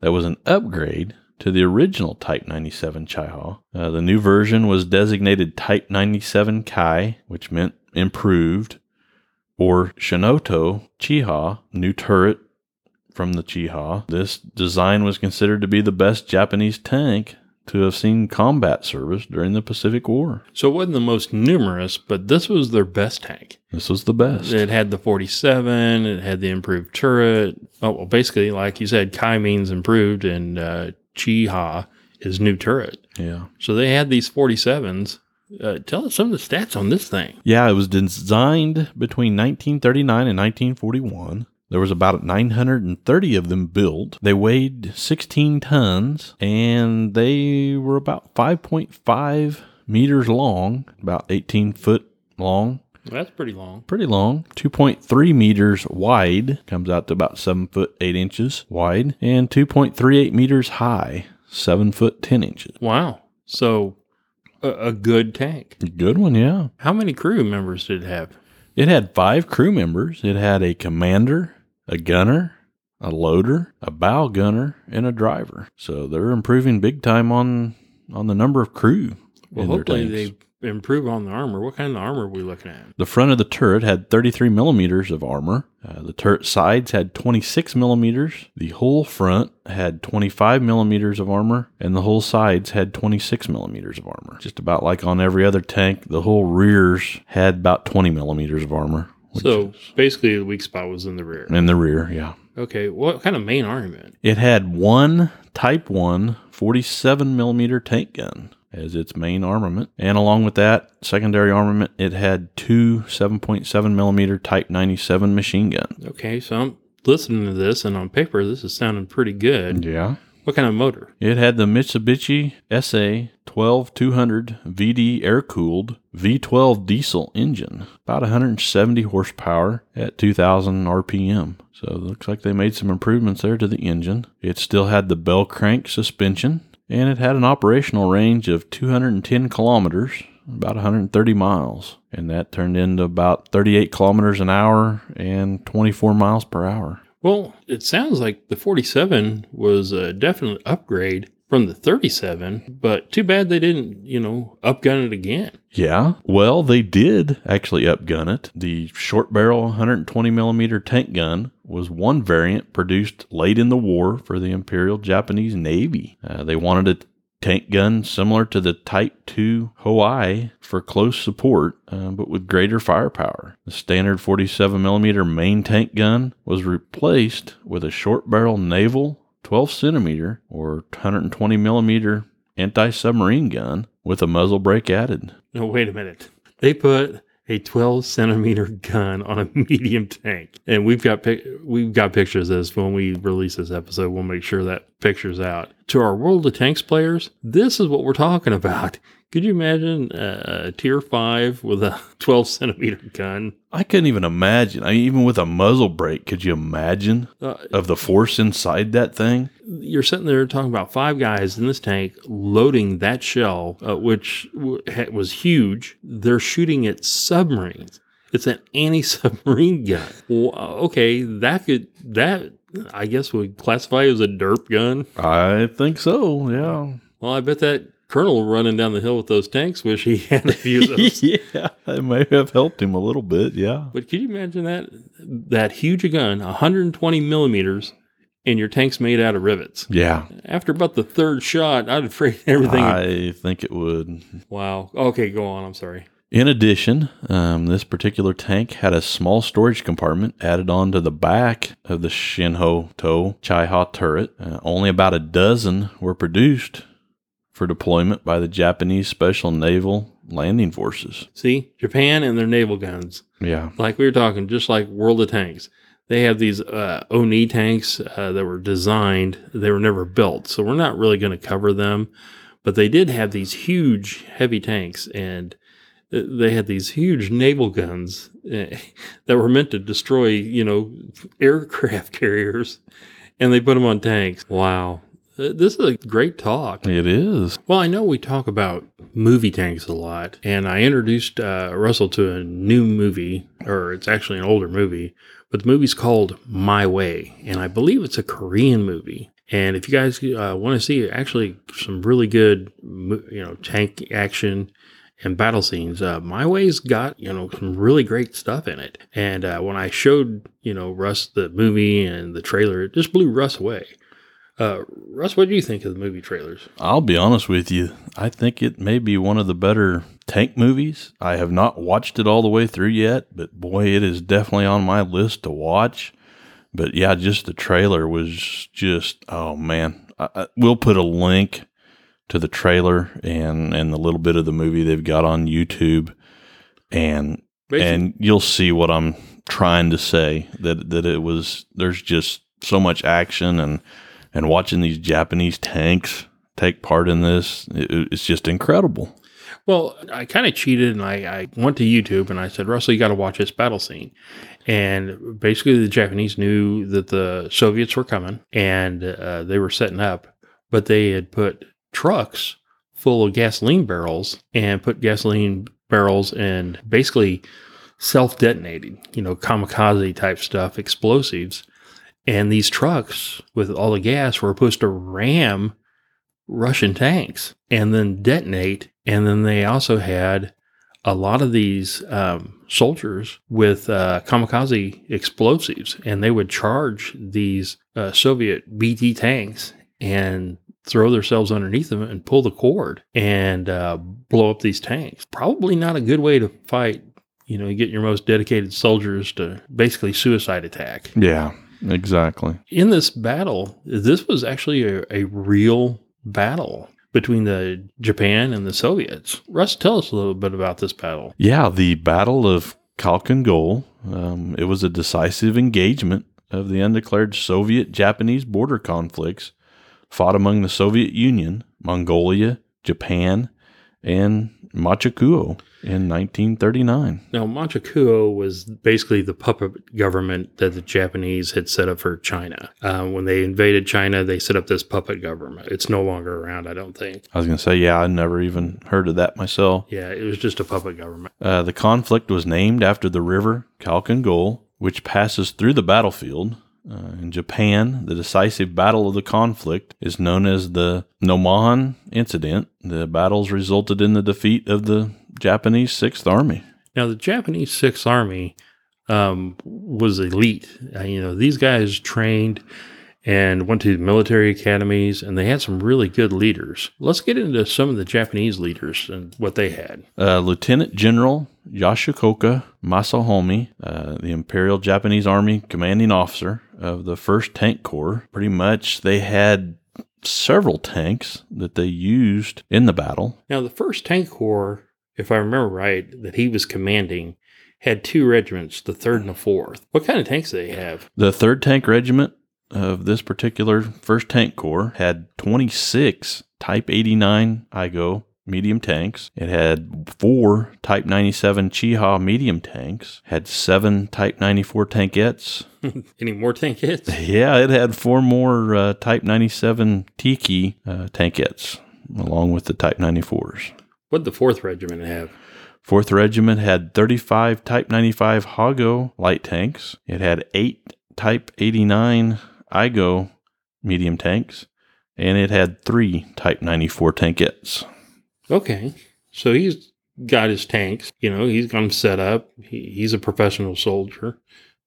that was an upgrade to the original Type ninety-seven Chi-Ha. Uh, the new version was designated Type ninety-seven Chi, which meant improved, or Shinhoto Chi-Ha, new turret from the Chi-Ha. This design was considered to be the best Japanese tank to have seen combat service during the Pacific War. So it wasn't the most numerous, but this was their best tank. This was the best. It had the forty-seven, it had the improved turret. Oh, well, basically, like you said, Chi means improved, and uh, Chi-Ha is new turret. Yeah. So they had these forty-sevens. Uh, tell us some of the stats on this thing. Yeah, it was designed between nineteen thirty-nine and nineteen forty-one. There was about nine hundred thirty of them built. They weighed sixteen tons, and they were about five point five meters long, about eighteen foot long. That's pretty long. Pretty long. two point three meters wide, comes out to about seven foot eight inches wide, and two point three eight meters high, seven foot ten inches. Wow. So a, a good tank. A good one, yeah. How many crew members did it have? It had five crew members. It had a commander, a gunner, a loader, a bow gunner, and a driver. So they're improving big time on on the number of crew. Well, hopefully they improve on the armor. What kind of armor are we looking at? The front of the turret had thirty-three millimeters of armor. Uh, the turret sides had twenty-six millimeters. The whole front had twenty-five millimeters of armor, and the whole sides had twenty-six millimeters of armor. Just about like on every other tank, the whole rears had about twenty millimeters of armor. So is, basically the weak spot was in the rear. In the rear, yeah. Okay, what kind of main armament? It had one Type one forty-seven millimeter tank gun as its main armament. And along with that secondary armament, it had two seven point seven millimeter Type ninety-seven machine guns. Okay, so I'm listening to this, and on paper, this is sounding pretty good. Yeah. What kind of motor? It had the Mitsubishi S A twelve two hundred V D air-cooled V twelve diesel engine, about one hundred seventy horsepower at two thousand R P M. So it looks like they made some improvements there to the engine. It still had the bell crank suspension, and it had an operational range of two hundred ten kilometers, about one hundred thirty miles. And that turned into about thirty-eight kilometers an hour and twenty-four miles per hour. Well, it sounds like the forty-seven was a definite upgrade from the thirty-seven, but too bad they didn't, you know, upgun it again. Yeah, well, they did actually upgun it. The short barrel one hundred twenty millimeter tank gun was one variant produced late in the war for the Imperial Japanese Navy. Uh, they wanted a tank gun similar to the Type two Ha-go for close support, uh, but with greater firepower. The standard forty-seven millimeter main tank gun was replaced with a short barrel naval twelve centimeter or one hundred twenty millimeter anti-submarine gun with a muzzle brake added. No, wait a minute. They put a twelve centimeter gun on a medium tank, and we've got pic- we've got pictures of this. When we release this episode, we'll make sure that picture's out. To our World of Tanks players, this is what we're talking about. Could you imagine a tier five with a twelve centimeter gun? I couldn't even imagine. I mean, even with a muzzle brake, could you imagine uh, of the force inside that thing? You're sitting there talking about five guys in this tank loading that shell, uh, which w- was huge. They're shooting at submarines. It's an anti-submarine gun. Well, okay, that could that I guess would classify as a derp gun. I think so. Yeah. Well, I bet that Colonel running down the hill with those tanks wish he had a few of those. Yeah, it may have helped him a little bit, yeah. But could you imagine that? That huge a gun, one hundred twenty millimeters, and your tank's made out of rivets. Yeah. After about the third shot, I'd afraid everything. I would... think it would. Wow. Okay, go on. I'm sorry. In addition, um, this particular tank had a small storage compartment added onto the back of the Shinhoto Chi-Ha turret. Uh, only about a dozen were produced for deployment by the Japanese Special Naval Landing Forces. See, Japan and their naval guns. Yeah. Like we were talking, just like World of Tanks. They have these uh, Oni tanks uh, that were designed. They were never built, so we're not really going to cover them. But they did have these huge, heavy tanks, and they had these huge naval guns uh, that were meant to destroy, you know, aircraft carriers, and they put them on tanks. Wow. This is a great talk. It is. Well, I know we talk about movie tanks a lot, and I introduced uh, Russell to a new movie, or it's actually an older movie, but the movie's called My Way, and I believe it's a Korean movie. And if you guys uh, want to see actually some really good, you know, tank action and battle scenes, uh, My Way's got, you know, some really great stuff in it. And uh, when I showed, you know, Russ the movie and the trailer, it just blew Russ away. Uh, Russ, what do you think of the movie trailers? I'll be honest with you. I think it may be one of the better tank movies. I have not watched it all the way through yet, but boy, it is definitely on my list to watch. But yeah, just the trailer was just, oh man. I, I, we'll put a link to the trailer and, and the little bit of the movie they've got on YouTube, and Basically. and you'll see what I'm trying to say that that it was, there's just so much action, and and watching these Japanese tanks take part in this, it, it's just incredible. Well, I kind of cheated, and I, I went to YouTube, and I said, Russell, you got to watch this battle scene. And basically the Japanese knew that the Soviets were coming, and uh, they were setting up, but they had put trucks full of gasoline barrels and put gasoline barrels and basically self-detonating, you know, kamikaze-type stuff, explosives. And these trucks with all the gas were supposed to ram Russian tanks and then detonate. And then they also had a lot of these um, soldiers with uh, kamikaze explosives, and they would charge these uh, Soviet B T tanks and throw themselves underneath them and pull the cord and uh, blow up these tanks. Probably not a good way to fight. You know, you get your most dedicated soldiers to basically suicide attack. Yeah, exactly. In this battle, this was actually a, a real battle between the Japan and the Soviets. Russ, tell us a little bit about this battle. Yeah, the Battle of Khalkhin Gol. Um, it was a decisive engagement of the undeclared Soviet-Japanese border conflicts fought among the Soviet Union, Mongolia, Japan, and Manchukuo in nineteen thirty-nine. Now, Manchukuo was basically the puppet government that the Japanese had set up for China. Uh, when they invaded China, they set up this puppet government. It's no longer around, I don't think. I was going to say, yeah, I never even heard of that myself. Yeah, it was just a puppet government. Uh, the conflict was named after the river Khalkhin Gol, which passes through the battlefield. Uh, in Japan, the decisive battle of the conflict is known as the Nomonhan Incident. The battles resulted in the defeat of the Japanese Sixth Army. Now, the Japanese Sixth Army um, was elite. Uh, you know, these guys trained and went to military academies, and they had some really good leaders. Let's get into some of the Japanese leaders and what they had. Uh, Lieutenant General Yoshikoka Masahomi, uh, the Imperial Japanese Army commanding officer of the first Tank Corps. Pretty much they had several tanks that they used in the battle. Now, the first Tank Corps, if I remember right, that he was commanding had two regiments, the third and the fourth. What kind of tanks did they have? The third Tank Regiment of this particular first Tank Corps had twenty-six Type eighty-nine I-Go medium tanks. It had four Type ninety-seven Chi-Ha medium tanks. Had seven Type ninety-four Tankettes. Any more Tankettes? Yeah, it had four more uh, Type ninety-seven Tiki uh, Tankettes, along with the Type ninety-fours. What did the fourth Regiment have? Fourth Regiment had thirty-five Type ninety-five Ha-go light tanks. It had eight Type eighty-nine I-Go medium tanks, and it had three Type ninety-four Tankettes. Okay, so he's got his tanks. You know, he's got them set up. He, he's a professional soldier.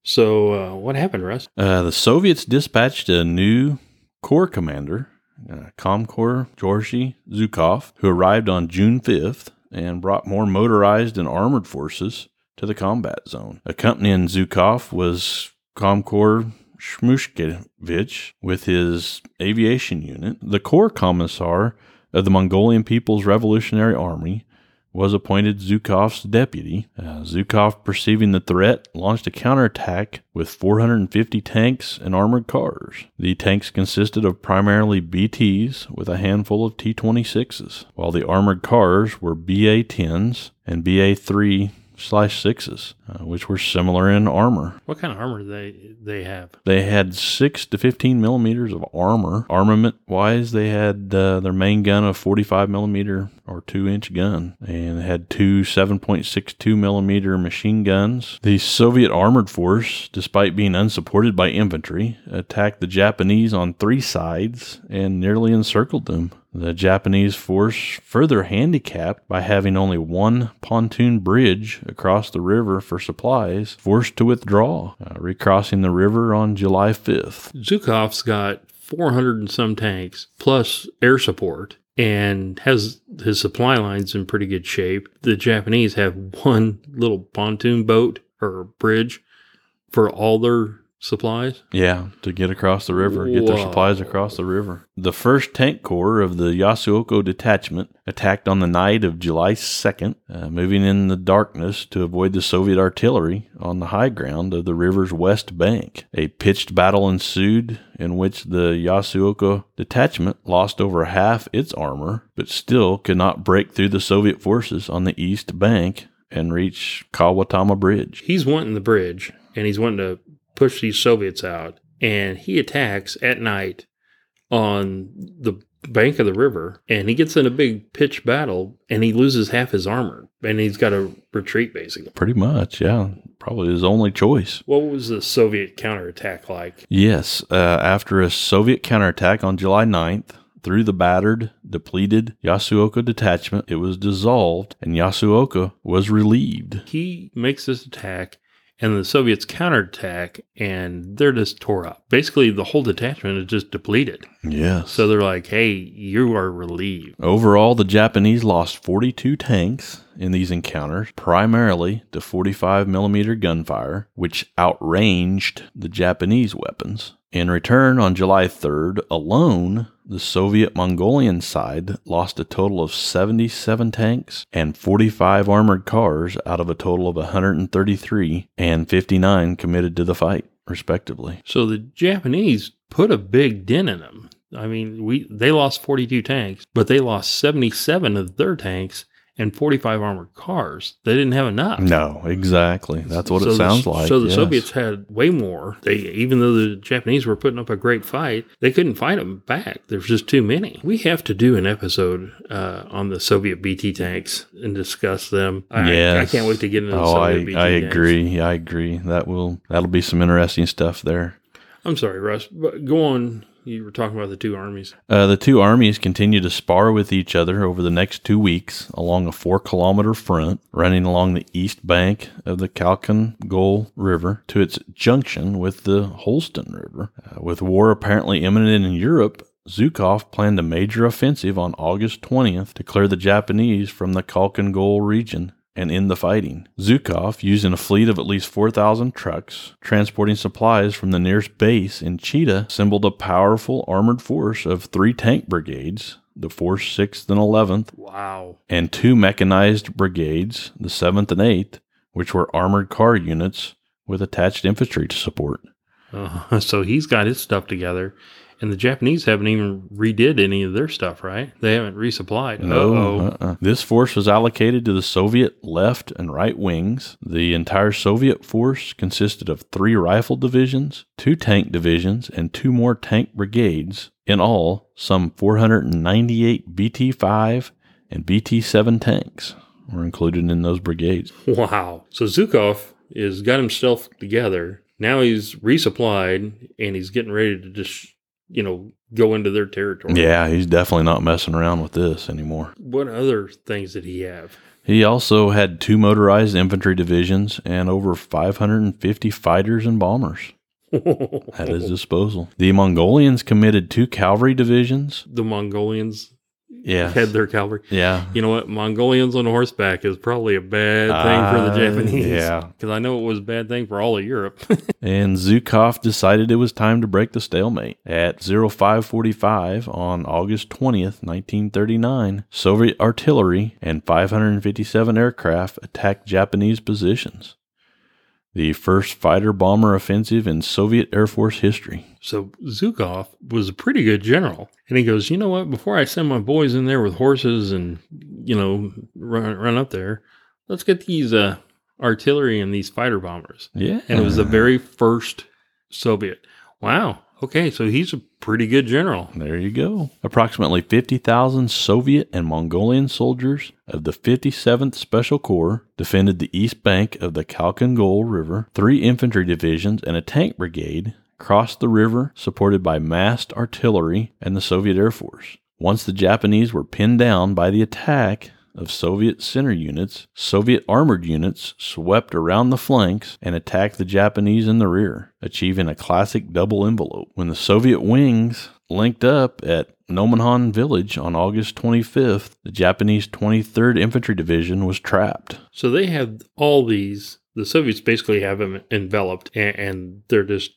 So uh, what happened, Russ? Uh, the Soviets dispatched a new corps commander, uh, Comcorps Georgi Zhukov, who arrived on June fifth and brought more motorized and armored forces to the combat zone. Accompanying Zhukov was Comcorps Shmushkevich with his aviation unit. The Corps Commissar of the Mongolian People's Revolutionary Army was appointed Zhukov's deputy. Uh, Zhukov, perceiving the threat, launched a counterattack with four hundred fifty tanks and armored cars. The tanks consisted of primarily B Ts with a handful of T twenty-sixes, while the armored cars were B A tens and B A three slash sixes, uh, which were similar in armor. What kind of armor did they they have? They had six to fifteen millimeters of armor. Armament wise, they had uh, their main gun a forty-five millimeter or two inch gun, and had two seven point six two millimeter machine guns. The Soviet armored force, despite being unsupported by infantry, attacked the Japanese on three sides and nearly encircled them. The Japanese force further handicapped by having only one pontoon bridge across the river for supplies, forced to withdraw, uh, recrossing the river on July fifth. Zhukov's got four hundred and some tanks, plus air support, and has his supply lines in pretty good shape. The Japanese have one little pontoon boat or bridge for all their supplies? Yeah, to get across the river, Whoa. get their supplies across the river. The first Tank Corps of the Yasuoka Detachment attacked on the night of July second, uh, moving in the darkness to avoid the Soviet artillery on the high ground of the river's west bank. A pitched battle ensued in which the Yasuoka Detachment lost over half its armor, but still could not break through the Soviet forces on the east bank and reach Kawatama Bridge. He's wanting the bridge, and he's wanting to push these Soviets out, and he attacks at night on the bank of the river, and he gets in a big pitched battle, and he loses half his armor, and he's got to retreat, basically. Pretty much, yeah. Probably his only choice. What was the Soviet counterattack like? Yes, uh, after a Soviet counterattack on July ninth, through the battered, depleted Yasuoka Detachment, it was dissolved, and Yasuoka was relieved. He makes this attack, and the Soviets counterattack, and they're just tore up. Basically, the whole detachment is just depleted. Yes. So they're like, hey, you are relieved. Overall, the Japanese lost forty-two tanks in these encounters, primarily to forty-five millimeter gunfire, which outranged the Japanese weapons. In return, on July third alone, the Soviet-Mongolian side lost a total of seventy-seven tanks and forty-five armored cars out of a total of one hundred thirty-three and fifty-nine committed to the fight, respectively. So the Japanese put a big dent in them. I mean, we they lost forty-two tanks, but they lost seventy-seven of their tanks and forty-five armored cars. They didn't have enough. No, exactly. That's what so it sounds the, like. So the yes. Soviets had way more. They, even though the Japanese were putting up a great fight, they couldn't fight them back. There's just too many. We have to do an episode uh, on the Soviet B T tanks and discuss them. I, yes. I, I can't wait to get into oh, the Soviet I, B T I tanks. agree. I agree. That will, that'll be some interesting stuff there. I'm sorry, Russ, but go on. You were talking about the two armies. Uh, the two armies continued to spar with each other over the next two weeks along a four-kilometer front running along the east bank of the Khalkhin Gol River to its junction with the Holston River. Uh, with war apparently imminent in Europe, Zhukov planned a major offensive on August twentieth to clear the Japanese from the Khalkhin Gol region and end the fighting. Zhukov, using a fleet of at least four thousand trucks, transporting supplies from the nearest base in Chita, assembled a powerful armored force of three tank brigades, the fourth, sixth, and eleventh, wow, and two mechanized brigades, the seventh and eighth, which were armored car units with attached infantry to support. Uh, so he's got his stuff together. And the Japanese haven't even redid any of their stuff, right? They haven't resupplied. No. Uh-uh. This force was allocated to the Soviet left and right wings. The entire Soviet force consisted of three rifle divisions, two tank divisions, and two more tank brigades. In all, some four hundred ninety-eight B T five and B T seven tanks were included in those brigades. Wow. So Zhukov has got himself together. Now he's resupplied, and he's getting ready to just... you know, go into their territory. Yeah, he's definitely not messing around with this anymore. What other things did he have? He also had two motorized infantry divisions and over five hundred fifty fighters and bombers at his disposal. The Mongolians committed two cavalry divisions. The Mongolians yes. had their cavalry. Yeah. You know what? Mongolians on horseback is probably a bad thing uh, for the Japanese. Yeah. Because I know it was a bad thing for all of Europe. And Zhukov decided it was time to break the stalemate. At oh five forty-five on August twentieth, nineteen thirty-nine, Soviet artillery and five hundred fifty-seven aircraft attacked Japanese positions. The first fighter-bomber offensive in Soviet Air Force history. So Zhukov was a pretty good general. And he goes, you know what, before I send my boys in there with horses and, you know, run, run up there, let's get these uh, artillery and these fighter bombers. Yeah. And it was the very first Soviet. Wow. Okay, so he's a pretty good general. There you go. Approximately fifty thousand Soviet and Mongolian soldiers of the fifty-seventh Special Corps defended the east bank of the Khalkhin Gol River. Three infantry divisions and a tank brigade crossed the river, supported by massed artillery and the Soviet Air Force. Once the Japanese were pinned down by the attack of Soviet center units, Soviet armored units swept around the flanks and attacked the Japanese in the rear, achieving a classic double envelope. When the Soviet wings linked up at Nomonhan Village on August twenty-fifth, the Japanese twenty-third Infantry Division was trapped. So they had all these the Soviets basically have them enveloped, and, and they're just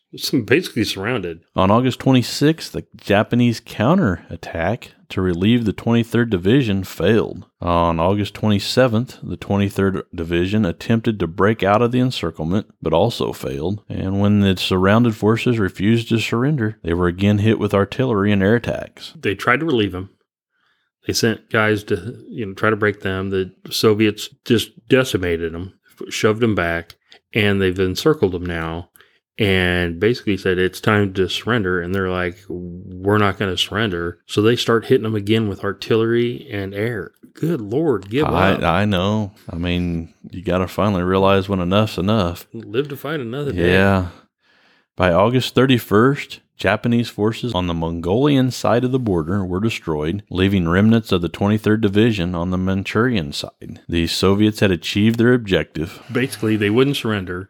basically surrounded. On August twenty-sixth, the Japanese counterattack to relieve the twenty-third Division failed. On August twenty-seventh, the twenty-third Division attempted to break out of the encirclement, but also failed. And when the surrounded forces refused to surrender, they were again hit with artillery and air attacks. They tried to relieve them. They sent guys to, you know, try to break them. The Soviets just decimated them, shoved them back, and they've encircled them now and basically said it's time to surrender. And they're like, we're not going to surrender. So they start hitting them again with artillery and air. Good Lord, give I, up. I know. I mean, you got to finally realize when enough's enough. Live to fight another day. Yeah. By August thirty-first, Japanese forces on the Mongolian side of the border were destroyed, leaving remnants of the twenty-third Division on the Manchurian side. The Soviets had achieved their objective. Basically, they wouldn't surrender.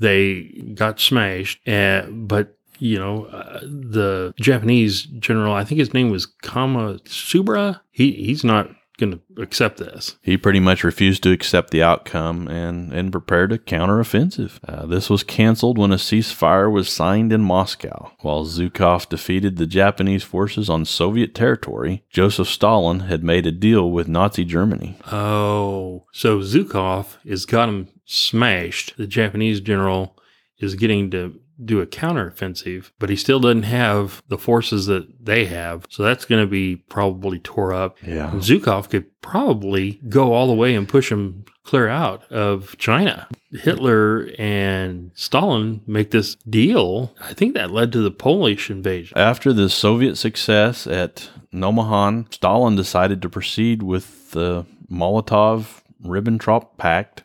They got smashed, uh, but, you know, uh, the Japanese general, I think his name was Kamasubara, he, he's not going to accept this. He pretty much refused to accept the outcome and, and prepared a counteroffensive. Uh, this was canceled when a ceasefire was signed in Moscow. While Zhukov defeated the Japanese forces on Soviet territory, Joseph Stalin had made a deal with Nazi Germany. Oh, so Zhukov has got him smashed. The Japanese general is getting to do a counteroffensive, but he still doesn't have the forces that they have. So that's going to be probably tore up. Yeah. And Zhukov could probably go all the way and push him clear out of China. Hitler and Stalin make this deal. I think that led to the Polish invasion. After the Soviet success at Nomonhan, Stalin decided to proceed with the Molotov-Ribbentrop Pact,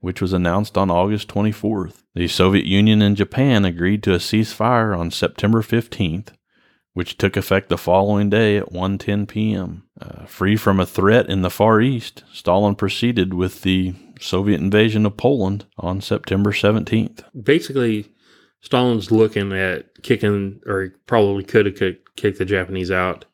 which was announced on August twenty-fourth. The Soviet Union and Japan agreed to a ceasefire on September fifteenth, which took effect the following day at one ten p.m. Uh, free from a threat in the Far East, Stalin proceeded with the Soviet invasion of Poland on September seventeenth. Basically, Stalin's looking at kicking, or he probably could have kicked the Japanese out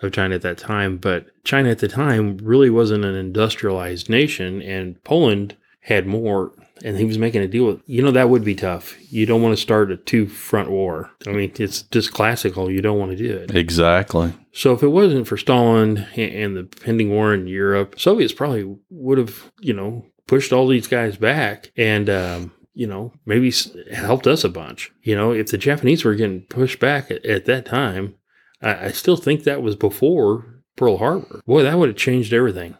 of China at that time, but China at the time really wasn't an industrialized nation, and Poland had more, and he was making a deal with, you know, that would be tough. You don't want to start a two-front war. I mean, it's just classical. You don't want to do it. Exactly. So if it wasn't for Stalin and the pending war in Europe, Soviets probably would have, you know, pushed all these guys back and, um, you know, maybe helped us a bunch. You know, if the Japanese were getting pushed back at, at that time, I, I still think that was before Pearl Harbor. Boy, that would have changed everything.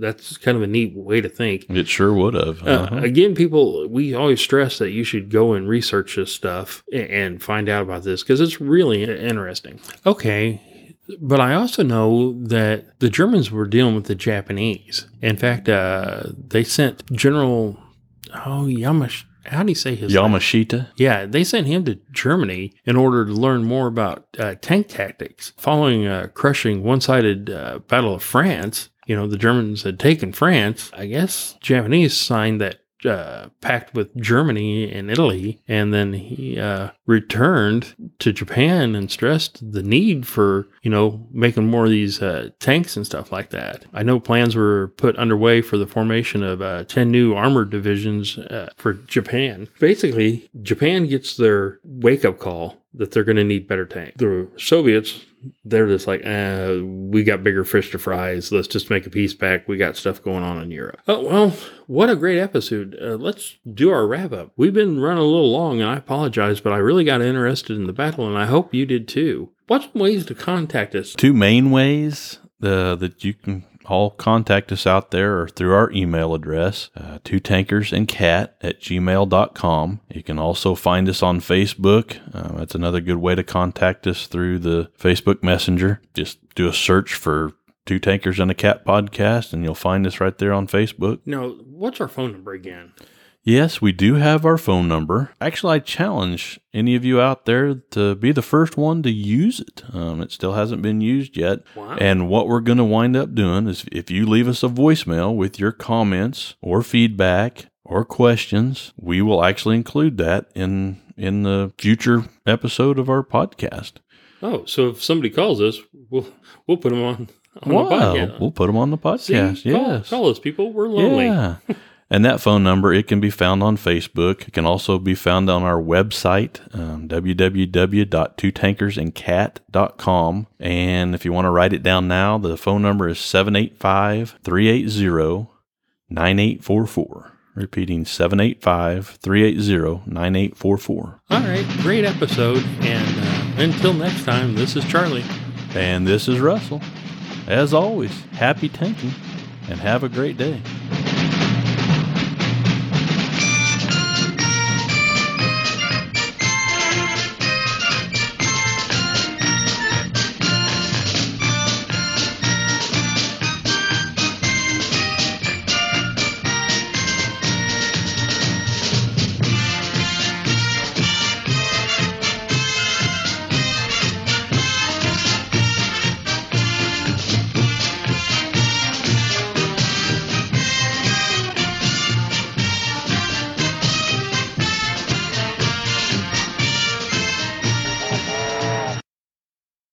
That's kind of a neat way to think. It sure would have. Uh-huh. Uh, again, people, we always stress that you should go and research this stuff and, and find out about this because it's really interesting. Okay, but I also know that the Germans were dealing with the Japanese. In fact, uh, they sent General, oh, Yamash, how do you say his name? Yamashita? Yeah, they sent him to Germany in order to learn more about uh, tank tactics. Following a crushing one-sided uh, Battle of France, you know, the Germans had taken France. I guess Japanese signed that uh, pact with Germany and Italy, and then he uh, returned to Japan and stressed the need for, you know, making more of these uh, tanks and stuff like that. I know plans were put underway for the formation of uh, ten new armored divisions uh, for Japan. Basically, Japan gets their wake-up call that they're going to need better tanks. The Soviets, they're just like, uh, we got bigger fish to fry. Let's just make a peace pact. We got stuff going on in Europe. Oh, well, what a great episode. Uh, let's do our wrap up. We've been running a little long, and I apologize, but I really got interested in the battle, and I hope you did too. What's ways to contact us? Two main ways uh, that you can all contact us out there or through our email address, uh, two tankers and cat at gmail dot com. You can also find us on Facebook. Uh, that's another good way to contact us through the Facebook Messenger. Just do a search for Two Tankers and a Cat Podcast, and you'll find us right there on Facebook. Now, what's our phone number again? Yes, we do have our phone number. Actually, I challenge any of you out there to be the first one to use it. Um, it still hasn't been used yet. Wow. And what we're going to wind up doing is if you leave us a voicemail with your comments or feedback or questions, we will actually include that in in the future episode of our podcast. Oh, so if somebody calls us, we'll we'll put them on, on wow. the podcast. We'll put them on the podcast. See, yes. Call, call us, people. We're lonely. Yeah. And that phone number, it can be found on Facebook. It can also be found on our website, um, w w w dot two tankers and cat dot com. And if you want to write it down now, the phone number is seven eight five, three eight zero, nine eight four four. Repeating, seven eight five, three eight zero, nine eight four four. All right, great episode. And uh, until next time, this is Charlie. And this is Russell. As always, happy tanking and have a great day.